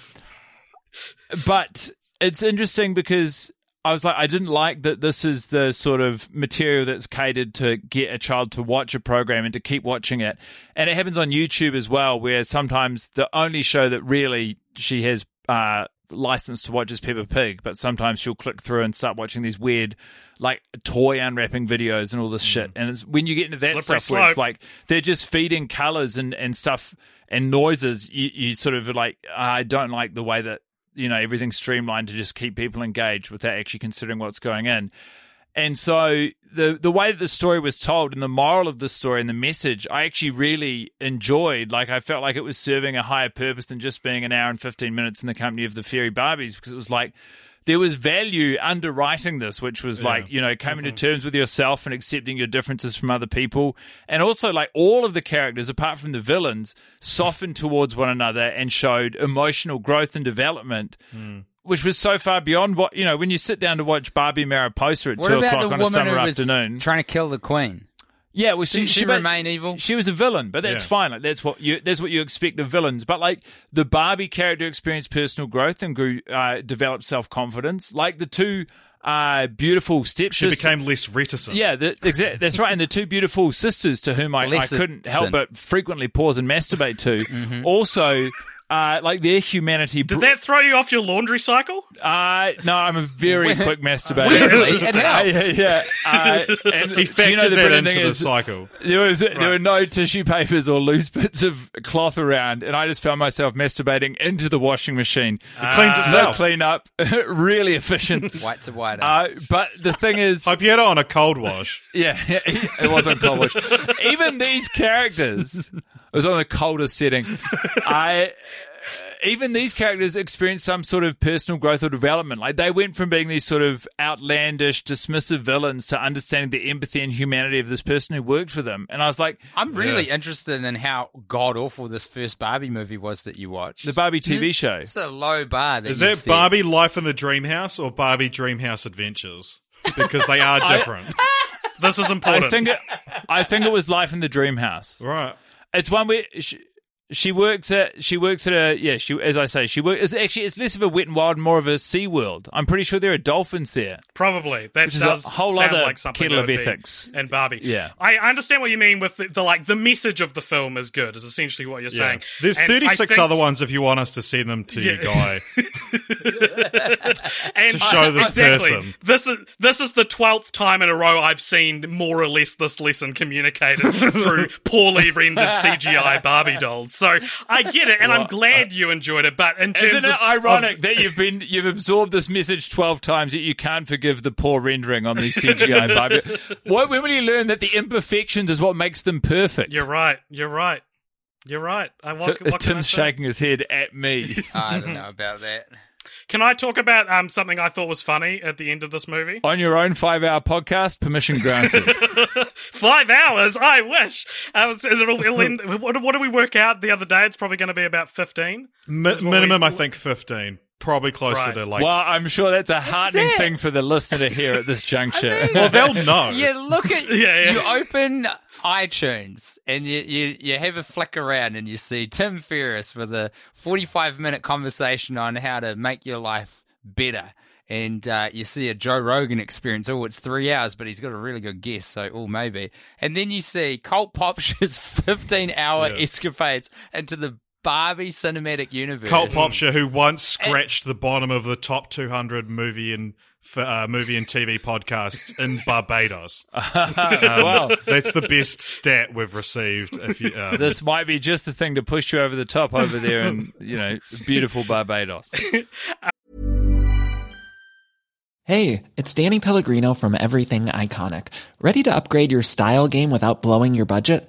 but. It's interesting because I was like, I didn't like that this is the sort of material that's catered to get a child to watch a program and to keep watching it. And it happens on YouTube as well, where sometimes the only show that really she has uh, license to watch is Peppa Pig, but sometimes she'll click through and start watching these weird, like, toy unwrapping videos and all this mm. shit. And it's when you get into that Slippery stuff slope. Where it's like they're just feeding colours and, and stuff and noises, you, you sort of like, I don't like the way that, you know, everything's streamlined to just keep people engaged without actually considering what's going in. And so the the way that the story was told and the moral of the story and the message, I actually really enjoyed. Like, I felt like it was serving a higher purpose than just being an hour and fifteen minutes in the company of the fairy Barbies, because it was like there was value underwriting this, which was yeah. like, you know, coming mm-hmm. to terms with yourself and accepting your differences from other people. And also, like, all of the characters, apart from the villains, softened towards one another and showed emotional growth and development. Mm. Which was so far beyond what, you know, when you sit down to watch Barbie Mariposa at what two o'clock on a summer afternoon, trying to kill the queen. Yeah, well, she Didn't she, she remained evil. She was a villain, but that's yeah. fine. Like, that's what you that's what you expect of villains. But like the Barbie character experienced personal growth and grew, uh, developed self confidence. Like the two uh, beautiful stepsisters, she became less reticent. Yeah, the, exactly. That's right. And the two beautiful sisters to whom I, I couldn't help but frequently pause and masturbate to, mm-hmm. also. Uh, like their humanity. Br- Did that throw you off your laundry cycle? Uh, no, I'm a very quick masturbator. Really? It helps. Yeah. yeah. Uh, and he factored you know, the that into thing the is, cycle. There was right. there were no tissue papers or loose bits of cloth around, and I just found myself masturbating into the washing machine. It uh, cleans itself. No clean up. Really efficient. Whites are whiter. Uh, but the thing is... Hope you had it on a cold wash. Yeah, it was on cold wash. Even these characters... It was on the coldest setting. I... Even these characters experienced some sort of personal growth or development. Like they went from being these sort of outlandish, dismissive villains to understanding the empathy and humanity of this person who worked for them. And I was like, I'm really yeah. interested in how god awful this first Barbie movie was that you watched. The Barbie T V it's, show. It's a low bar. That Is that said. Barbie Life in the Dream House or Barbie Dream House Adventures? Because they are different. This is important. I think it, I think it was Life in the Dream House. Right. It's one where she, she works at she works at a yeah she as I say she works it's actually it's less of a wet and wild, more of a Sea World. I'm pretty sure there are dolphins there. Probably that which does is a whole sound other like something kettle of ethics and Barbie. Yeah, I, I understand what you mean with the, the like the message of the film is good is essentially what you're yeah. saying. There's and thirty-six think, other ones if you want us to send them to yeah. you, Guy. and to show this exactly. person. This is this is the twelfth time in a row I've seen more or less this lesson communicated through poorly rendered C G I Barbie dolls. So I get it, and well, I'm glad uh, you enjoyed it. But in terms isn't it of, ironic of, that you've been you've absorbed this message twelve times, yet you can't forgive the poor rendering on these C G I Barbie? When will you learn that the imperfections is what makes them perfect? You're right. You're right. You're right. I, what, T- what Tim's shaking his head at me. I don't know about that. Can I talk about um, something I thought was funny at the end of this movie? On your own five-hour podcast, permission granted. Five hours? I wish. Uh, it'll, it'll end, what, what do we work out the other day? It's probably going to be about fifteen. Mi- minimum, we, I think, fifteen. Probably closer right. to like... Well, I'm sure that's a heartening that? thing for the listener to hear at this juncture. I mean, well, they'll know. You look at... yeah, yeah. You open iTunes and you, you, you have a flick around and you see Tim Ferriss with a forty-five minute conversation on how to make your life better. And uh, you see a Joe Rogan Experience. Oh, it's three hours, but he's got a really good guest, so oh, maybe. And then you see Cult Popture's fifteen hour yeah. escapades into the Barbie cinematic universe. Cult Popture, who once scratched and, the bottom of the top two hundred movie and uh, movie and T V podcasts in Barbados. um, wow, that's the best stat we've received. If you, um, this might be just the thing to push you over the top over there in you know beautiful Barbados. Hey, it's Danny Pellegrino from Everything Iconic. Ready to upgrade your style game without blowing your budget?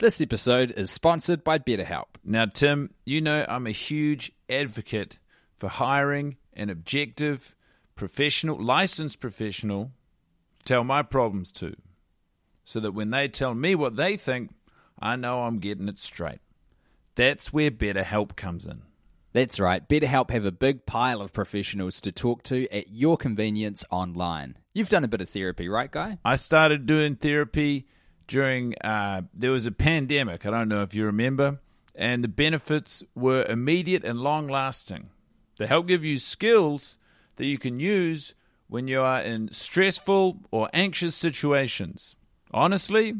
This episode is sponsored by BetterHelp. Now, Tim, you know I'm a huge advocate for hiring an objective, professional, licensed professional to tell my problems to, so that when they tell me what they think, I know I'm getting it straight. That's where BetterHelp comes in. That's right. BetterHelp have a big pile of professionals to talk to at your convenience online. You've done a bit of therapy, right, Guy? I started doing therapy during, uh, there was a pandemic, I don't know if you remember, and the benefits were immediate and long-lasting. They help give you skills that you can use when you are in stressful or anxious situations. Honestly,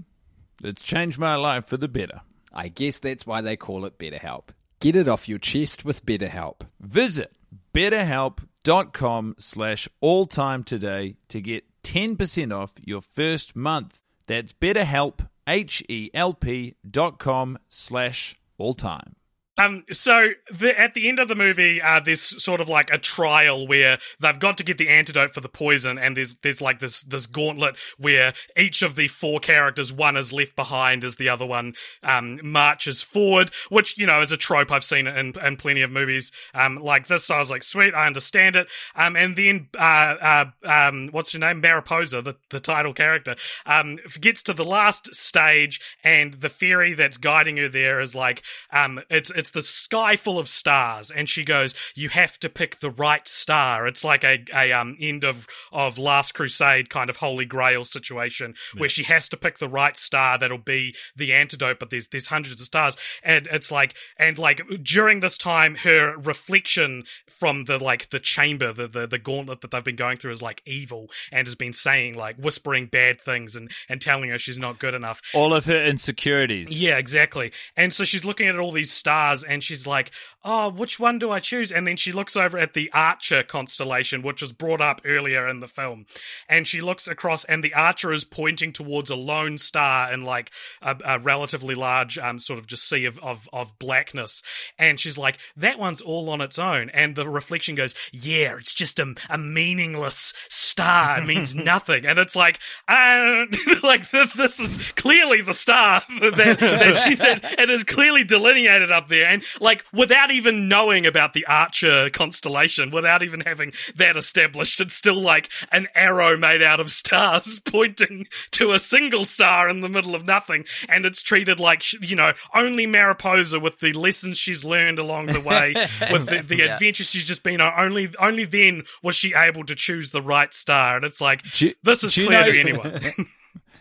it's changed my life for the better. I guess that's why they call it BetterHelp. Get it off your chest with BetterHelp. Visit betterhelp.com slash alltime today to get ten percent off your first month. That's BetterHelp, H E L P dot com slash all time. Um, so the, at the end of the movie, uh, there's sort of like a trial where they've got to get the antidote for the poison, and there's there's like this this gauntlet where each of the four characters, one is left behind as the other one um, marches forward, which, you know, is a trope I've seen in, in plenty of movies um, like this. So I was like, sweet, I understand it. Um, and then, uh, uh, um, what's her name? Mariposa, the, the title character, um, gets to the last stage, and the fairy that's guiding her there is like, um, it's, it's it's the sky full of stars, and she goes, you have to pick the right star. It's like a, a um end of, of Last Crusade kind of Holy Grail situation, yeah, where she has to pick the right star that'll be the antidote, but there's there's hundreds of stars. And it's like, and like during this time, her reflection from the like the chamber, the the, the gauntlet that they've been going through, is like evil and has been saying, like, whispering bad things and, and telling her she's not good enough. All of her insecurities. Yeah, exactly. And so she's looking at all these stars and she's like, oh, which one do I choose? And then she looks over at the Archer constellation, which was brought up earlier in the film. And she looks across and the Archer is pointing towards a lone star in like a, a relatively large um sort of just sea of, of, of blackness. And she's like, that one's all on its own. And the reflection goes, yeah, it's just a, a meaningless star. It means nothing. And it's like, uh, like th- this is clearly the star that, that she that, and is clearly delineated up there. And like, without even knowing about the Archer constellation, without even having that established, it's still like an arrow made out of stars pointing to a single star in the middle of nothing. And it's treated like, you know, only Mariposa, with the lessons she's learned along the way, with the, the yeah, adventures she's just been on, only only then was she able to choose the right star. And it's like, do, this is clear know- to anyone.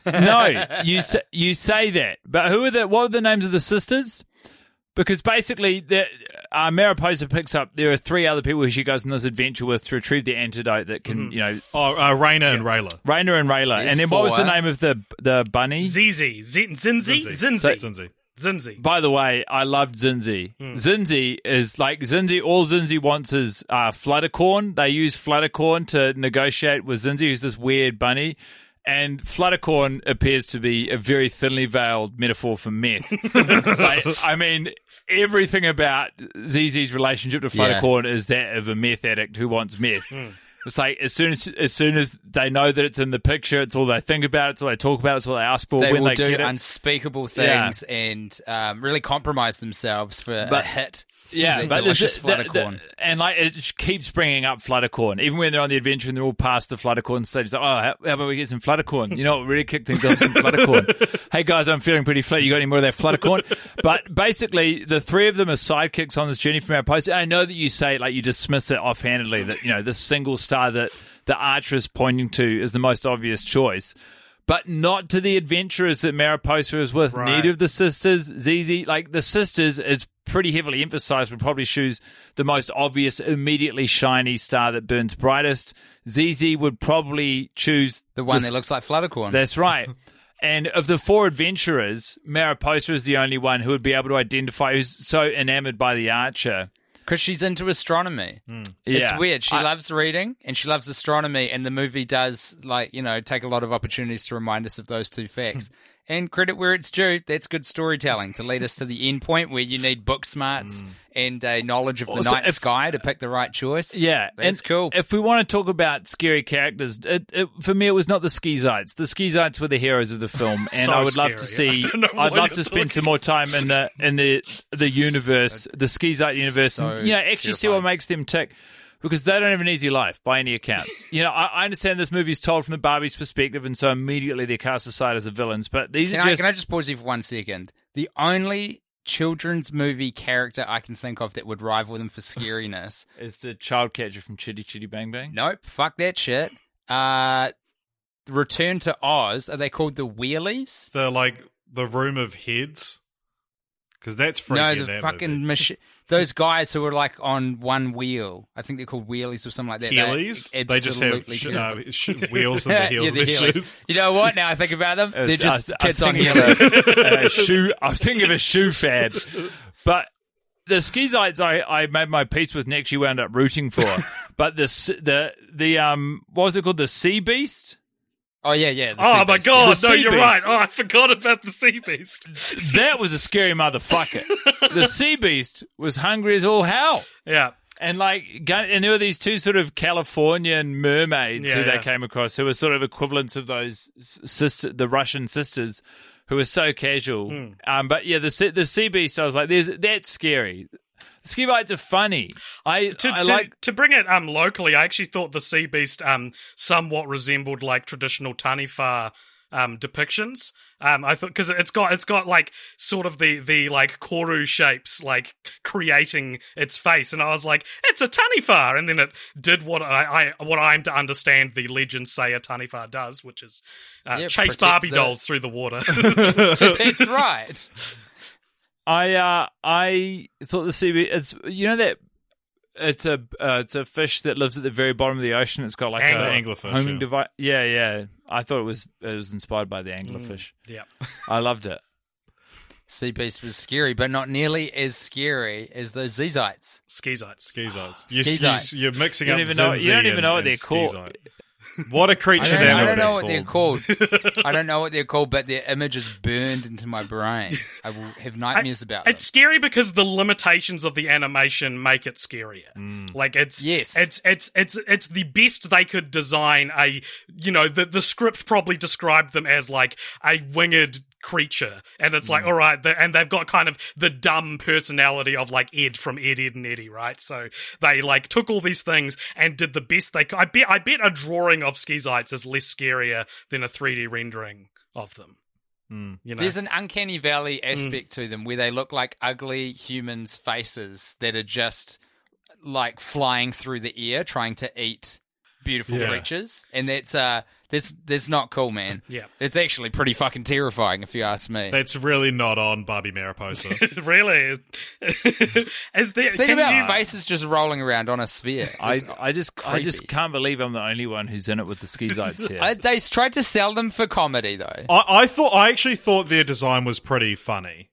No, you say, you say that, but who are the what are the names of the sisters? Because basically, the, uh, Mariposa picks up, there are three other people who she goes on this adventure with to retrieve the antidote that can, mm. you know... Oh, uh, Raina yeah. and Rayla. Raina and Rayla. There's and then four. What was the name of the the bunny? Zizi. Z- Zinzi? Zinzi. So, Zinzi. Zinzi. By the way, I loved Zinzi. Mm. Zinzi is like, Zinzi, all Zinzi wants is uh, Fluttercorn. They use Fluttercorn to negotiate with Zinzi, who's this weird bunny. And Fluttercorn appears to be a very thinly veiled metaphor for meth. Like, I mean, everything about Z Z's relationship to Fluttercorn yeah. is that of a meth addict who wants meth. Mm. It's like, as soon as as soon as they know that it's in the picture, it's all they think about, it's all they talk about, it's all they ask for. They when will they do get unspeakable things yeah. and um, really compromise themselves for but, a hit. Yeah, but delicious the, Fluttercorn. The, the, and like it keeps bringing up Fluttercorn. Even when they're on the adventure and they're all past the Fluttercorn stage, it's like, oh, how, how about we get some Fluttercorn? You know what really kicked things off, some Fluttercorn. Hey, guys, I'm feeling pretty flat. You got any more of that Fluttercorn? But basically, the three of them are sidekicks on this journey from our post. And I know that you say, like, you dismiss it offhandedly, that, you know, this single star that the Archer is pointing to is the most obvious choice. But not to the adventurers that Mariposa is with. Right. Neither of the sisters, Zizi, like the sisters, it's pretty heavily emphasized, would probably choose the most obvious, immediately shiny star that burns brightest. Zizi would probably choose the one the, that looks like Fluttercorn. That's right. And of the four adventurers, Mariposa is the only one who would be able to identify, who's so enamored by the Archer. Because she's into astronomy. Mm. Yeah. It's weird. She I, loves reading and she loves astronomy, and the movie does, like, you know, take a lot of opportunities to remind us of those two facts. And credit where it's due, that's good storytelling to lead us to the end point where you need book smarts mm. and a knowledge of the also, night if, sky to pick the right choice. Yeah. That's and cool. If we want to talk about scary characters, it, it, for me it was not the Skeezites. The Skeezites were the heroes of the film, so and I would scary. love to see, I'd love to spend talking. some more time in the in the, the universe, the Skeezite universe, so and, you know, actually terrifying. see what makes them tick. Because they don't have an easy life, by any accounts. You know, I, I understand this movie is told from the Barbie's perspective, and so immediately they're cast aside as the villains. But these can are I, just... Can I just pause you for one second? The only children's movie character I can think of that would rival them for scariness... is the child catcher from Chitty Chitty Bang Bang? Nope, fuck that shit. Uh, Return to Oz, are they called the Wheelies? The, like, the Room of Heads? Because that's freaky. No, the that fucking machine. Those guys who are like on one wheel. I think they're called wheelies or something like that. Heelys? They, they just have sh- uh, sh- wheels in the heels yeah, of their shoes. You know what? Now I think about them, they're just I, kids I on heelys. Shoe. I was thinking of a shoe fad, but the Skeezites I, I made my peace with. Next, you wound up rooting for, but the the the um, what was it called? The Sea Beast. Oh, yeah, yeah. Oh, my God. No, you're right. Oh, I forgot about the sea beast. That was a scary motherfucker. The sea beast was hungry as all hell. Yeah. And like, and there were these two sort of Californian mermaids yeah, who yeah. they came across who were sort of equivalents of those sister, the Russian sisters who were so casual. Mm. Um, but yeah, the, the sea beast, I was like, there's that's scary. Skibites are funny. I, to, I to, like to bring it um locally. I actually thought the sea beast um somewhat resembled like traditional Taniwha um, depictions. Um, I thought because it's got it's got like sort of the the like koru shapes like creating its face, and I was like, it's a tanifar, and then it did what I, I what I'm to understand the legends say a tanifar does, which is uh, yeah, chase Barbie the- dolls through the water. That's right. I uh, I thought the sea it's you know that. It's a uh, it's a fish that lives at the very bottom of the ocean. It's got like Angler. a anglerfish, homing yeah. device. Yeah, yeah. I thought it was it was inspired by the anglerfish. Mm, yeah, I loved it. Sea beast was scary, but not nearly as scary as those Zezites. Skeezites, skeezites. You're, Skeezites. You're mixing you up. Even know, you don't even know and, what they're called. What a creature! I don't, I don't know what they're called. I don't know what they're called, but their image is burned into my brain. I will have nightmares I, about it. It's them. Scary because the limitations of the animation make it scarier. Mm. Like it's yes. it's it's it's it's the best they could design a you know the the script probably described them as like a winged creature, and it's like mm. all right, the, and they've got kind of the dumb personality of like Ed from Ed, Ed and Eddie, right? So they like took all these things and did the best they could. I bet, I bet a drawing of Skeezites is less scarier than a three D rendering of them. Mm. You know? There's an uncanny valley aspect mm. to them where they look like ugly humans' faces that are just like flying through the air trying to eat beautiful yeah. creatures, and that's uh that's that's not cool, man. Yeah, it's actually pretty fucking terrifying if you ask me. That's really not on Barbie Mariposa. Really? Is there, think about you... faces just rolling around on a sphere. I, I just creepy. I just can't believe I'm the only one who's in it with the Skeezites here. I, they tried to sell them for comedy though. I, I thought I actually thought their design was pretty funny.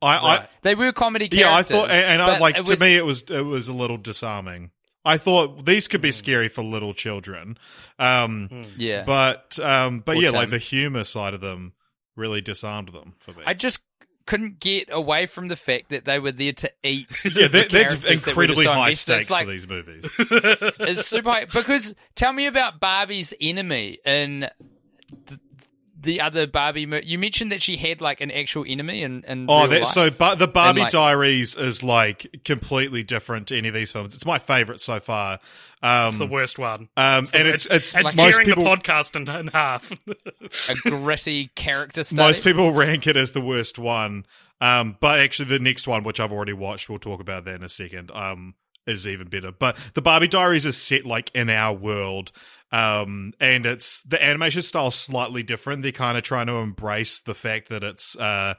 I, right. I they were comedy characters. Yeah, I thought, and, and I like was, to me it was it was a little disarming. I thought these could be mm. scary for little children, um, mm. yeah. But um, but or yeah, Tim. Like the humor side of them really disarmed them for me. I just couldn't get away from the fact that they were there to eat. Yeah, that, the that's incredibly that high stakes like, for these movies. It's super high, because tell me about Barbie's enemy in the, the other Barbie. Mo- you mentioned that she had like an actual enemy in, in oh, real that, life. So ba- the Barbie like- Diaries is like completely different to any of these films. It's my favorite so far. Um, it's the worst one. Um, it's the, and it's it's, it's, it's like tearing people, the podcast in, in half. A gritty character study. Most people rank it as the worst one. Um, but actually the next one, which I've already watched, we'll talk about that in a second, um, is even better. But the Barbie Diaries is set like in our world. Um, and it's the animation style slightly different. They're kind of trying to embrace the fact that it's, uh,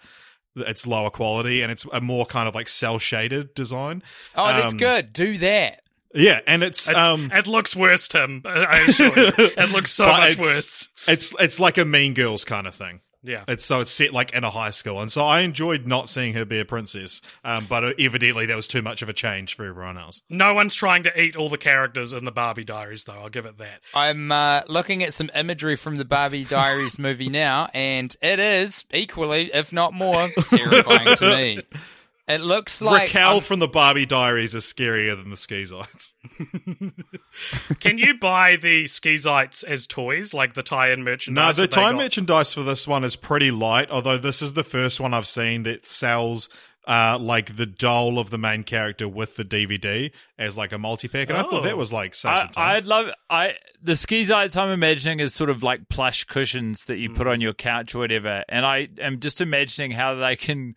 it's lower quality and it's a more kind of like cell shaded design. Oh, um, that's good. Do that. Yeah, and it's it, um, it looks worse, Tim. I assure you, it looks so much it's, worse. It's it's like a Mean Girls kind of thing. Yeah, it's so it's set like in a high school, and so I enjoyed not seeing her be a princess, um, but evidently that was too much of a change for everyone else. No one's trying to eat all the characters in the Barbie Diaries, though. I'll give it that. I'm uh, looking at some imagery from the Barbie Diaries movie now, and it is equally, if not more, terrifying to me. It looks like Raquel um, from the Barbie Diaries is scarier than the Skeezites. Can you buy the Skeezites as toys, like the tie-in merchandise? No, the tie-in merchandise for this one is pretty light. Although this is the first one I've seen that sells uh, like the doll of the main character with the D V D as like a multi-pack, and oh. I thought that was like such a time. I'd love I the Skeezites I'm imagining is sort of like plush cushions that you mm. put on your couch or whatever, and I am just imagining how they can.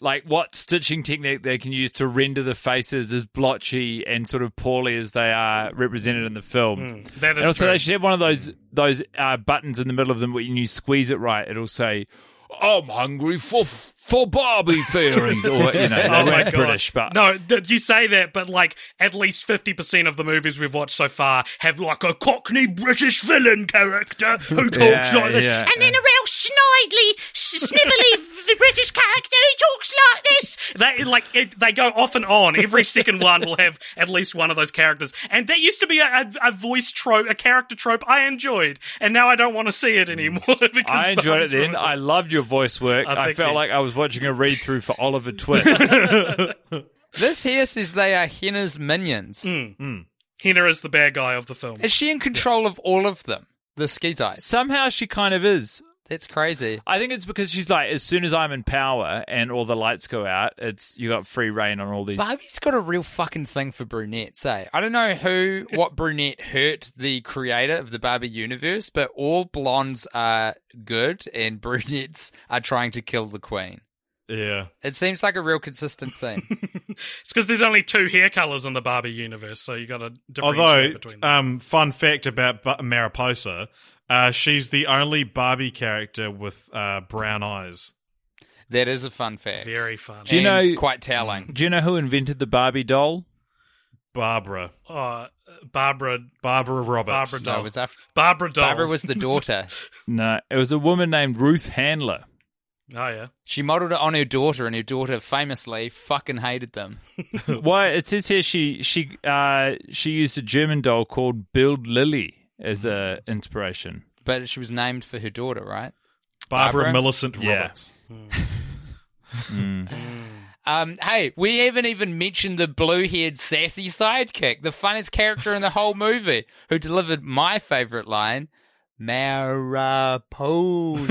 Like what stitching technique they can use to render the faces as blotchy and sort of poorly as they are represented in the film. Mm, that is and also, true. They should have one of those those uh, buttons in the middle of them where when you squeeze it right, it'll say, "I'm hungry for for Barbie theories," or you know, they oh weren't British, but no, you say that, but like at least fifty percent of the movies we've watched so far have like a Cockney British villain character who talks yeah, like this, yeah, and yeah. then a real snidely, snivelly British character who talks like this. They like it, they go off and on. Every second one will have at least one of those characters, and that used to be a, a, a voice trope, a character trope I enjoyed, and now I don't want to see it anymore. Because I enjoyed Barbie's it then. Wrong. I loved your voice work. I, I felt that. like I was. watching a read-through for Oliver Twist. This here says they are Henna's minions. Mm. Mm. Henna is the bad guy of the film. Is she in control yeah. of all of them, the Skeezites? Somehow she kind of is. That's crazy. I think it's because she's like, as soon as I'm in power and all the lights go out, it's you got free reign on all these. Barbie's got a real fucking thing for brunettes, eh? I don't know who, what brunette hurt the creator of the Barbie universe, but all blondes are good and brunettes are trying to kill the queen. Yeah. It seems like a real consistent thing. It's because there's only two hair colours in the Barbie universe, so you got to differentiate between them. Although, um, fun fact about Bar- Mariposa, uh, she's the only Barbie character with uh, brown eyes. That is a fun fact. Very fun. Do you and know, quite telling. Do you know who invented the Barbie doll? Barbara. Oh, Barbara. Barbara Roberts. Barbara doll. No, it was after- Barbara doll. Barbara was the daughter. No, it was a woman named Ruth Handler. Oh, yeah. She modelled it on her daughter, and her daughter famously fucking hated them. Well, it says here she she uh, she used a German doll called Build Lily as a inspiration. But she was named for her daughter, right? Barbara, Barbara? Millicent Roberts. Yeah. Mm. Mm. Um, hey, we haven't even mentioned the blue-haired sassy sidekick, the funnest character in the whole movie, who delivered my favourite line, Mariposa.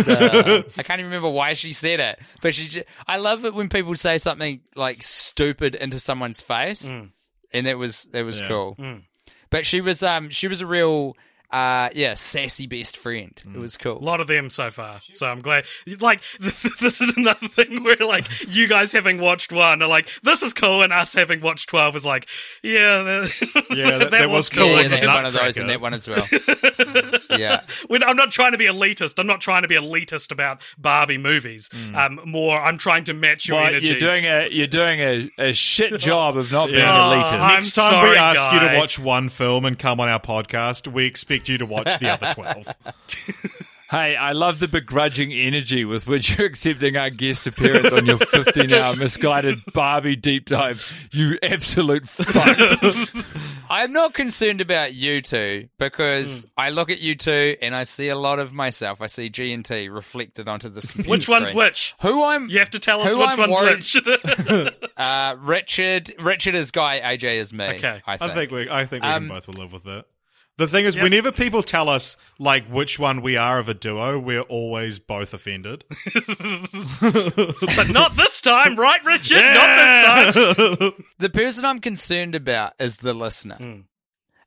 I can't even remember why she said it, but she. Just, I love it when people say something like stupid into someone's face, mm. and that was that was yeah. cool. Mm. But she was um she was a real uh yeah sassy best friend. Mm. It was cool. A lot of them so far. So I'm glad. Like this is another thing where like you guys having watched one are like this is cool, and us having watched twelve is like yeah that, yeah that, that, that was cool. Yeah, that one of those and that one as well. Yeah, when, I'm not trying to be elitist. I'm not trying to be elitist about Barbie movies. Mm. Um, more, I'm trying to match your well, energy. You're doing a you're doing a, a shit job of not being yeah. elitist. Oh, Next I'm time sorry, we ask guy. you to watch one film and come on our podcast, we expect you to watch the other twelve. Hey, I love the begrudging energy with which you're accepting our guest appearance on your fifteen-hour misguided Barbie deep dive, you absolute fucks. I'm not concerned about you two because mm. I look at you two and I see a lot of myself. I see G and T reflected onto this computer Which screen. One's which? Who I'm... You have to tell us which I'm one's worried, which. uh, Richard Richard is Guy, A J is me, okay. I think. I think we, I think we um, can both will live with that. The thing is, yep. whenever people tell us like which one we are of a duo, we're always both offended. But not this time, right, Richard? Yeah! Not this time. The person I'm concerned about is the listener, mm.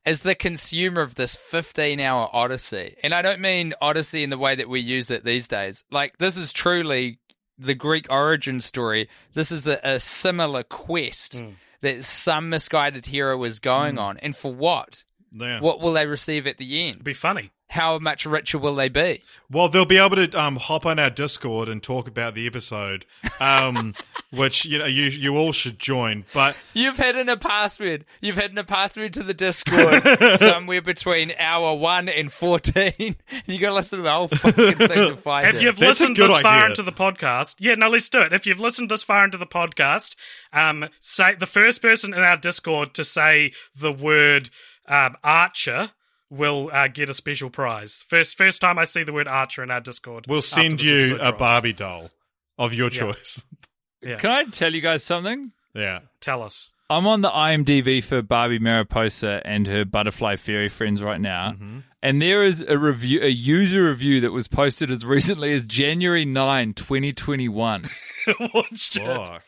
is the consumer of this fifteen-hour odyssey. And I don't mean odyssey in the way that we use it these days. Like, this is truly the Greek origin story. This is a, a similar quest mm. that some misguided hero is going mm. on. And for what? Yeah. What will they receive at the end? Be funny. How much richer will they be? Well, they'll be able to um, hop on our Discord and talk about the episode, um, which you know you you all should join. But you've hidden a password. You've hidden a password to the Discord somewhere between hour one and fourteen. You got to listen to the whole fucking thing to find it. If you've That's listened this idea. far into the podcast, yeah, no, let's do it. If you've listened this far into the podcast, um, say the first person in our Discord to say the word. Um, Archer will uh, get a special prize. First first time I see the word Archer in our Discord. We'll send you a Barbie doll of your choice. Yeah. Yeah. Can I tell you guys something? Yeah. Tell us. I'm on the I M D B for Barbie Mariposa and her butterfly fairy friends right now, mm-hmm. and there is a review, a user review that was posted as recently as January ninth, twenty twenty-one. Watched it.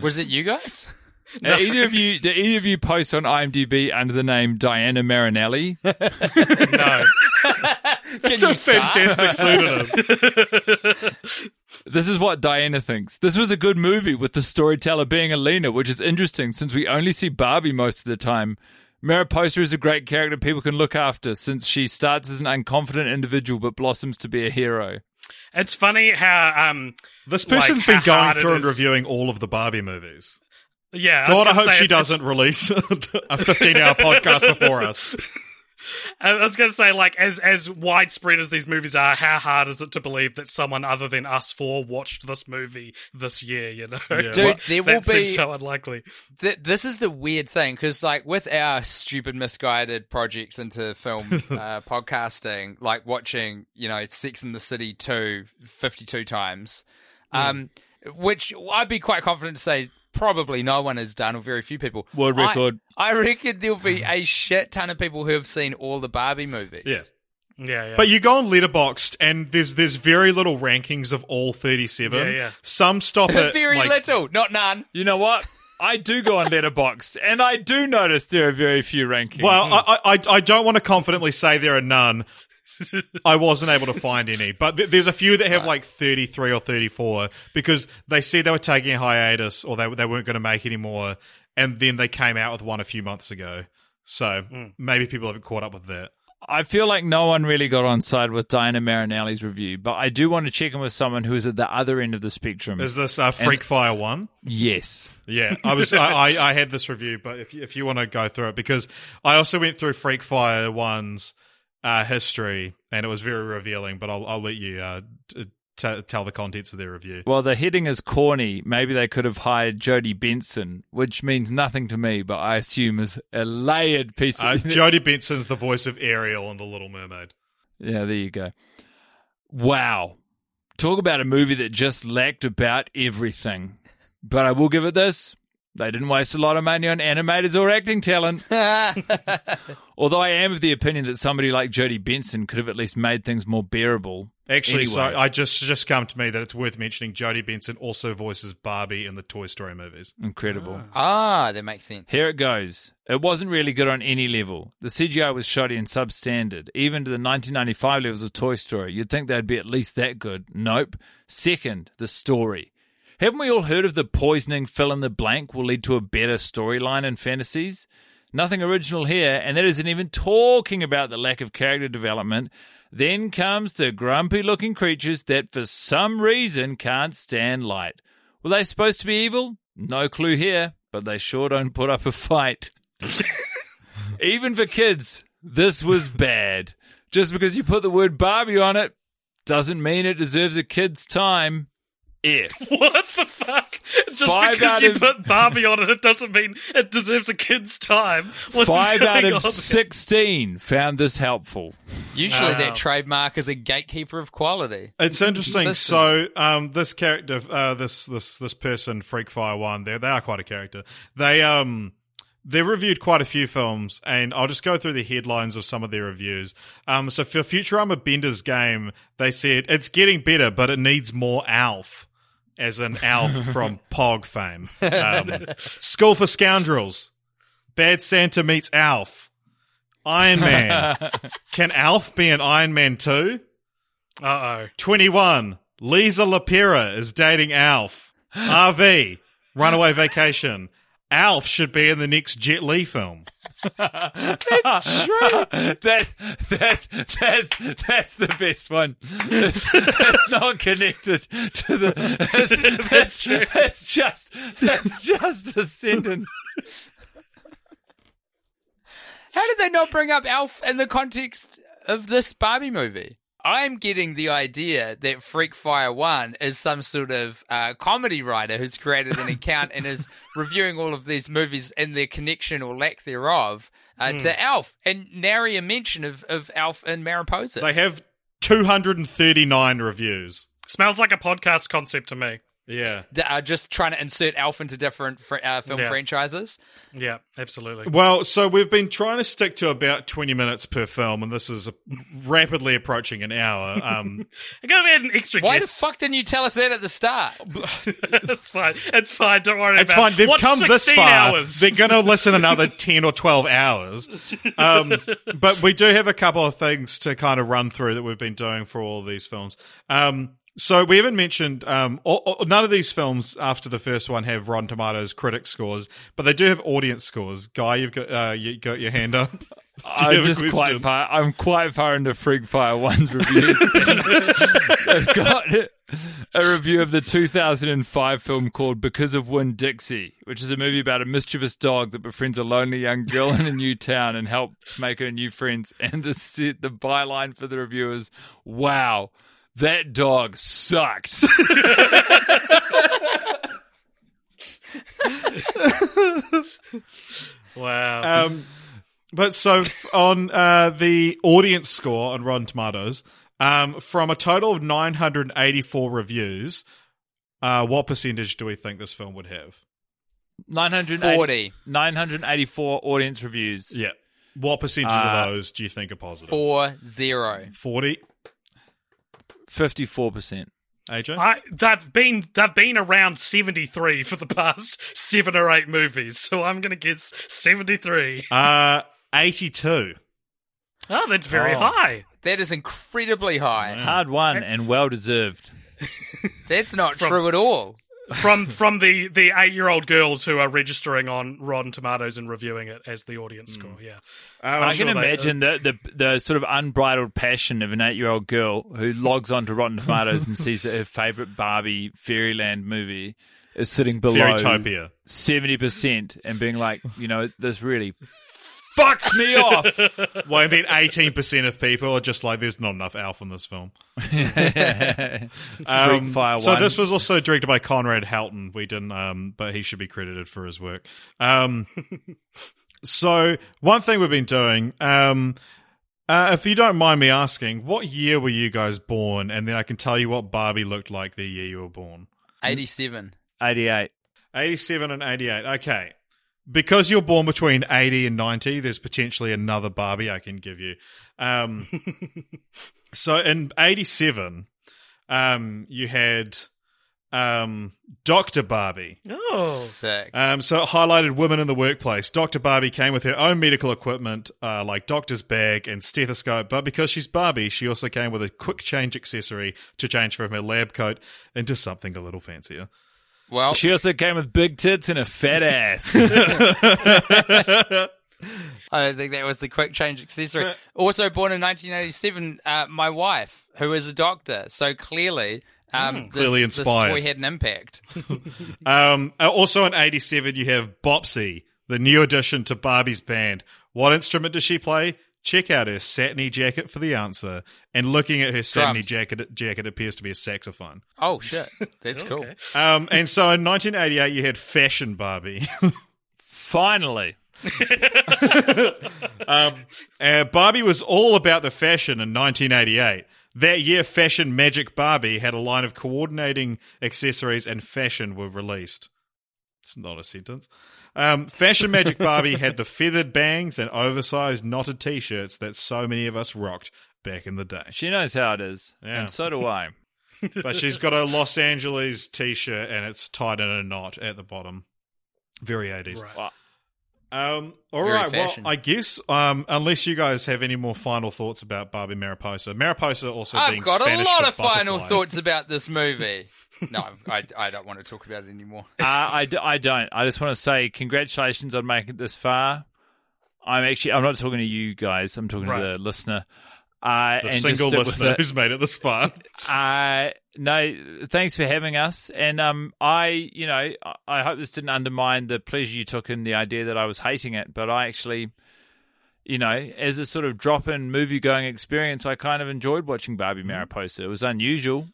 Was it you guys? No. Now, either of you, do either of you post on I M D B under the name Diana Marinelli? No. That's a fantastic pseudonym. This is what Diana thinks. This was a good movie with the storyteller being Alina, which is interesting since we only see Barbie most of the time. Mariposa is a great character people can look after since she starts as an unconfident individual but blossoms to be a hero. It's funny how... Um, this person's like, been going through and reviewing all of the Barbie movies. Yeah, God, I, I hope she it's, doesn't it's... release a fifteen-hour podcast before us. I was going to say, like, as as widespread as these movies are, how hard is it to believe that someone other than us four watched this movie this year? You know, yeah. Dude, there that will seems be so unlikely. Th- this is the weird thing because, like, with our stupid, misguided projects into film uh, podcasting, like watching, you know, Sex and the City two fifty-two times, um, mm. which I'd be quite confident to say. Probably no one has done, or very few people. World record. I, I reckon there'll be a shit ton of people who have seen all the Barbie movies. Yeah. Yeah, yeah. But you go on Letterboxd and there's there's very little rankings of all thirty-seven. Yeah, yeah. Some stop at very like, little, not none. You know what? I do go on Letterboxd, and I do notice there are very few rankings. Well, mm. I, I I don't want to confidently say there are none. I wasn't able to find any, but th- there's a few that have right. like thirty-three or thirty-four because they said they were taking a hiatus or they they weren't going to make any more, and then they came out with one a few months ago. So mm. maybe people haven't caught up with that. I feel like no one really got on side with Diana Marinelli's review, but I do want to check in with someone who is at the other end of the spectrum. Is this uh, Freakfire and- one? Yes. Yeah, I was. I, I, I had this review, but if you, if you want to go through it, because I also went through Freakfire one's uh, history, and it was very revealing. But I'll I'll let you uh, t- t- tell the contents of their review. Well, the heading is corny. Maybe they could have hired Jodie Benson, which means nothing to me, but I assume is a layered piece. Uh, of... Jodie Benson's the voice of Ariel in The Little Mermaid. Yeah, there you go. Wow, talk about a movie that just lacked about everything. But I will give it this. They didn't waste a lot of money on animators or acting talent. Although I am of the opinion that somebody like Jodie Benson could have at least made things more bearable. Actually, anyway. so I just just come to me that it's worth mentioning Jodie Benson also voices Barbie in the Toy Story movies. Incredible. Ah, ah that makes sense. Here it goes. It wasn't really good on any level. The C G I was shoddy and substandard. Even to the nineteen ninety-five levels of Toy Story, you'd think they'd be at least that good. Nope. Second, the story. Haven't we all heard of the poisoning fill-in-the-blank will lead to a better storyline in fantasies? Nothing original here, and that isn't even talking about the lack of character development. Then comes the grumpy-looking creatures that for some reason can't stand light. Were they supposed to be evil? No clue here, but they sure don't put up a fight. Even for kids, this was bad. Just because you put the word Barbie on it doesn't mean it deserves a kid's time. If what the fuck? Just five because you of, put Barbie on it, it doesn't mean it deserves a kid's time. What's five out of sixteen found this helpful. Usually, wow. That trademark is a gatekeeper of quality. It's interesting. Consistent. So, um, this character, uh, this this this person, Freakfire One, they they are quite a character. They um. They reviewed quite a few films, and I'll just go through the headlines of some of their reviews. Um, so for Futurama Bender's Game, they said, it's getting better, but it needs more A L F, as in A L F from Pog fame. Um, School for Scoundrels, Bad Santa meets A L F. Iron Man, can A L F be an Iron Man too? Uh-oh. twenty-one, Lisa LaPera is dating A L F. R V, Runaway Vacation. Alf should be in the next Jet Li film. That's true. that, that's, that's, that's the best one. It's, it's not connected to the... It's, that's true. That's just, that's just a sentence. How did they not bring up Alf in the context of this Barbie movie? I'm getting the idea that Freakfire One is some sort of uh, comedy writer who's created an account and is reviewing all of these movies and their connection or lack thereof uh, mm. to Alf, and nary a mention of, of Alf and Mariposa. They have two hundred thirty-nine reviews. Smells like a podcast concept to me. Yeah. Uh, just trying to insert Alf into different fr- uh, film yeah. franchises. Yeah, absolutely. Well, so we've been trying to stick to about twenty minutes per film, and this is a- rapidly approaching an hour. Um, I got to add an extra Why guest. Why the fuck didn't you tell us that at the start? It's fine. It's fine. Don't worry it's about it. It's fine. They've What's come this far. Hours? They're going to listen another ten or twelve hours. Um, but we do have a couple of things to kind of run through that we've been doing for all these films. Um So we haven't mentioned um, all, all, none of these films after the first one have Rotten Tomatoes critic scores, but they do have audience scores. Guy, you've got uh, you got your hand up. I'm just quite far. I'm quite far into Freakfire One's review. I've got a review of the two thousand five film called Because of Winn Dixie, which is a movie about a mischievous dog that befriends a lonely young girl in a new town and helps make her new friends. And the set, the byline for the review is, "Wow. That dog sucked." Wow. Um, but so on uh, the audience score on Rotten Tomatoes, um, from a total of nine hundred eighty-four reviews, uh, what percentage do we think this film would have? nine hundred forty. nine hundred eighty-four audience reviews. Yeah. What percentage uh, of those do you think are positive? Four, zero. forty? fifty-four percent. A J? I, they've been they've been around seventy-three for the past seven or eight movies, so I'm going to guess seventy-three. Uh, eighty-two. Oh, that's very oh, high. That is incredibly high. Mm. Hard won and, and well-deserved. That's not from, true at all. From from the, the eight-year-old girls who are registering on Rotten Tomatoes and reviewing it as the audience mm. score, yeah. I'm I sure can imagine they, uh, the, the the sort of unbridled passion of an eight-year-old girl who logs on to Rotten Tomatoes and sees that her favourite Barbie Fairyland movie is sitting below Fairytopia. seventy percent and being like, you know, this really... fucks me off. Well, and then eighteen percent of people are just like, there's not enough alpha in this film. um, fire so one. This was also directed by Conrad Helton. We didn't, um, but he should be credited for his work. Um, so one thing we've been doing, um, uh, if you don't mind me asking, what year were you guys born? And then I can tell you what Barbie looked like the year you were born. eighty-seven. eighty-eight. eighty-seven and eighty-eight. Okay. Because you're born between eighty and ninety, there's potentially another Barbie I can give you. Um, so in eighty-seven, um, you had um, Doctor Barbie. Oh, sick. Um, so it highlighted women in the workplace. Doctor Barbie came with her own medical equipment, uh, like doctor's bag and stethoscope. But because she's Barbie, she also came with a quick change accessory to change from her lab coat into something a little fancier. Well, she also came with big tits and a fat ass. I don't think that was the quick change accessory. Also born in nineteen eighty-seven, uh, my wife, who is a doctor. So clearly, um, mm, this, clearly inspired. This toy had an impact. um, also in eighty-seven, you have Bopsy, the new addition to Barbie's band. What instrument does she play? Check out her satiny jacket for the answer. And looking at her satiny jacket, jacket appears to be a saxophone. Oh, shit. That's cool. Okay. Um, and so in nineteen eighty-eight, you had Fashion Barbie. Finally. um, uh, Barbie was all about the fashion in nineteen eighty-eight. That year, Fashion Magic Barbie had a line of coordinating accessories and fashion were released. It's not a sentence. Um, Fashion Magic Barbie had the feathered bangs and oversized knotted T-shirts that so many of us rocked back in the day. She knows how it is, yeah. And so do I. But she's got a Los Angeles T-shirt and it's tied in a knot at the bottom. Very eighties. Right. Um, all Very right, fashion. Well, I guess, um, unless you guys have any more final thoughts about Barbie Mariposa. Mariposa also I've being Spanish for butterfly. I've got a lot of final thoughts about this movie. No, I, I don't want to talk about it anymore. uh, I, I don't. I just want to say congratulations on making it this far. I'm actually, I'm not talking to you guys. I'm talking right. to the listener. Uh, the and single listener the, who's made it this far. Uh, no, thanks for having us. And um, I, you know, I hope this didn't undermine the pleasure you took in the idea that I was hating it, but I actually... You know, as a sort of drop-in movie-going experience, I kind of enjoyed watching Barbie Mariposa. It was unusual.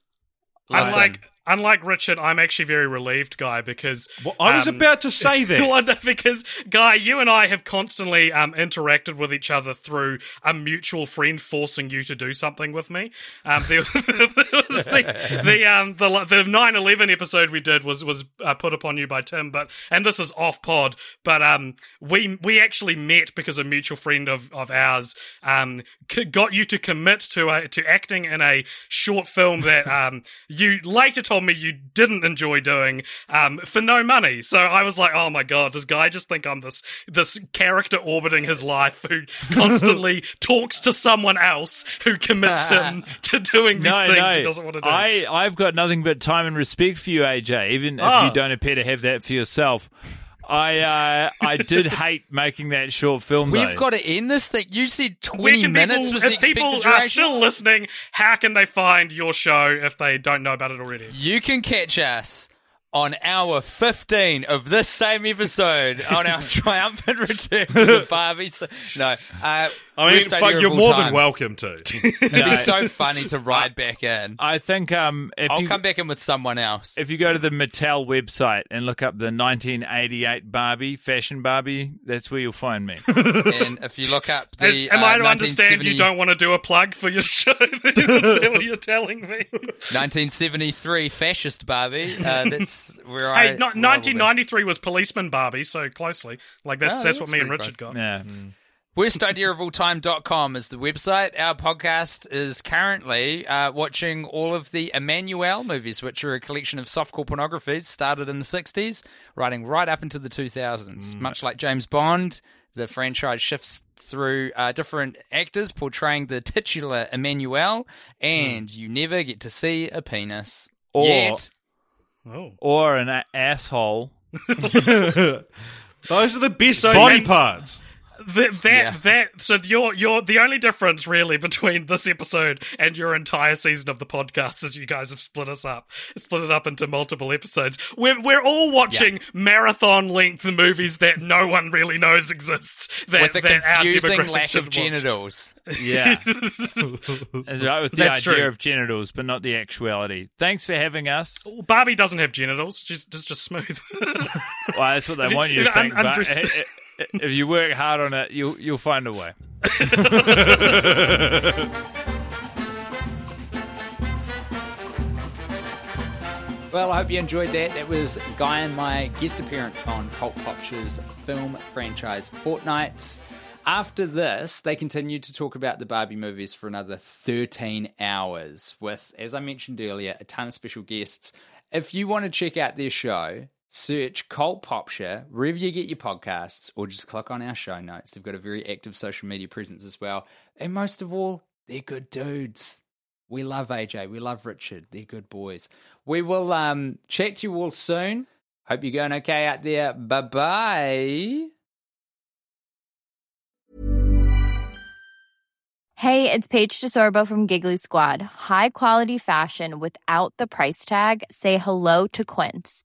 Unlike, unlike Richard, I'm actually very relieved, Guy, because... Well, I was um, about to say that. Because, Guy, you and I have constantly um, interacted with each other through a mutual friend forcing you to do something with me. Um, there, there was the, the, um, the, the nine eleven episode we did was, was uh, put upon you by Tim, but and this is off-pod, but um, we we actually met because a mutual friend of, of ours um, c- got you to commit to a, to acting in a short film that... Um, You later told me you didn't enjoy doing um, for no money. So I was like, oh my God, does Guy just think I'm this this character orbiting his life who constantly talks to someone else who commits him to doing these no, things no. he doesn't want to do? I, I've got nothing but time and respect for you, A J, even oh. if you don't appear to have that for yourself. I uh, I did hate making that short film, We've though. Got to end this thing. You said twenty minutes people, was the expected duration. If people are still listening, how can they find your show if they don't know about it already? You can catch us on hour fifteen of this same episode on our triumphant return to the Barbie. So, no, uh, I mean, fuck, you're more time. Than welcome to. It'd no. be so funny to ride back in. I think um, if I'll you, come back in with someone else. If you go to the Mattel website and look up the nineteen eighty-eight Barbie, Fashion Barbie, that's where you'll find me. And if you look up the, am uh, I to understand you don't want to do a plug for your show? Is that what you're telling me? nineteen seventy-three Fascist Barbie. Uh, that's. Where hey, I no, nineteen ninety-three was Policeman Barbie, so closely. Like that's oh, that's, that's what me and Richard close. Got. Yeah. Mm. worst idea of all time dot com is the website. Our podcast is currently uh, watching all of the Emmanuel movies, which are a collection of softcore pornographies started in the sixties, running right up into the two thousands. Mm. Much like James Bond, the franchise shifts through uh, different actors portraying the titular Emmanuel, and mm. you never get to see a penis. Or, Yet. Oh. Or an a- asshole. Those are the best so body man- parts. Th- that yeah. that so you're you're the only difference really between this episode and your entire season of the podcast is you guys have split us up, split it up into multiple episodes. We're we're all watching yeah. marathon length movies that no one really knows exists. That, with a that confusing lack of genitals. Yeah, That's right, with the That's idea true. of genitals, but not the actuality. Thanks for having us. Well, Barbie doesn't have genitals. She's just, just smooth. Well, that's what they want you to think. Un- but it, it, if you work hard on it, you'll you'll find a way. Well, I hope you enjoyed that. That was Guy and my guest appearance on Cult Popture's film franchise Fortnights. After this, they continued to talk about the Barbie movies for another thirteen hours with, as I mentioned earlier, a ton of special guests. If you want to check out their show, search Cult Popture wherever you get your podcasts, or just click on our show notes. They've got a very active social media presence as well. And most of all, they're good dudes. We love A J. We love Richard. They're good boys. We will um, chat to you all soon. Hope you're going okay out there. Bye-bye. Hey, it's Paige DeSorbo from Giggly Squad. High quality fashion without the price tag. Say hello to Quince.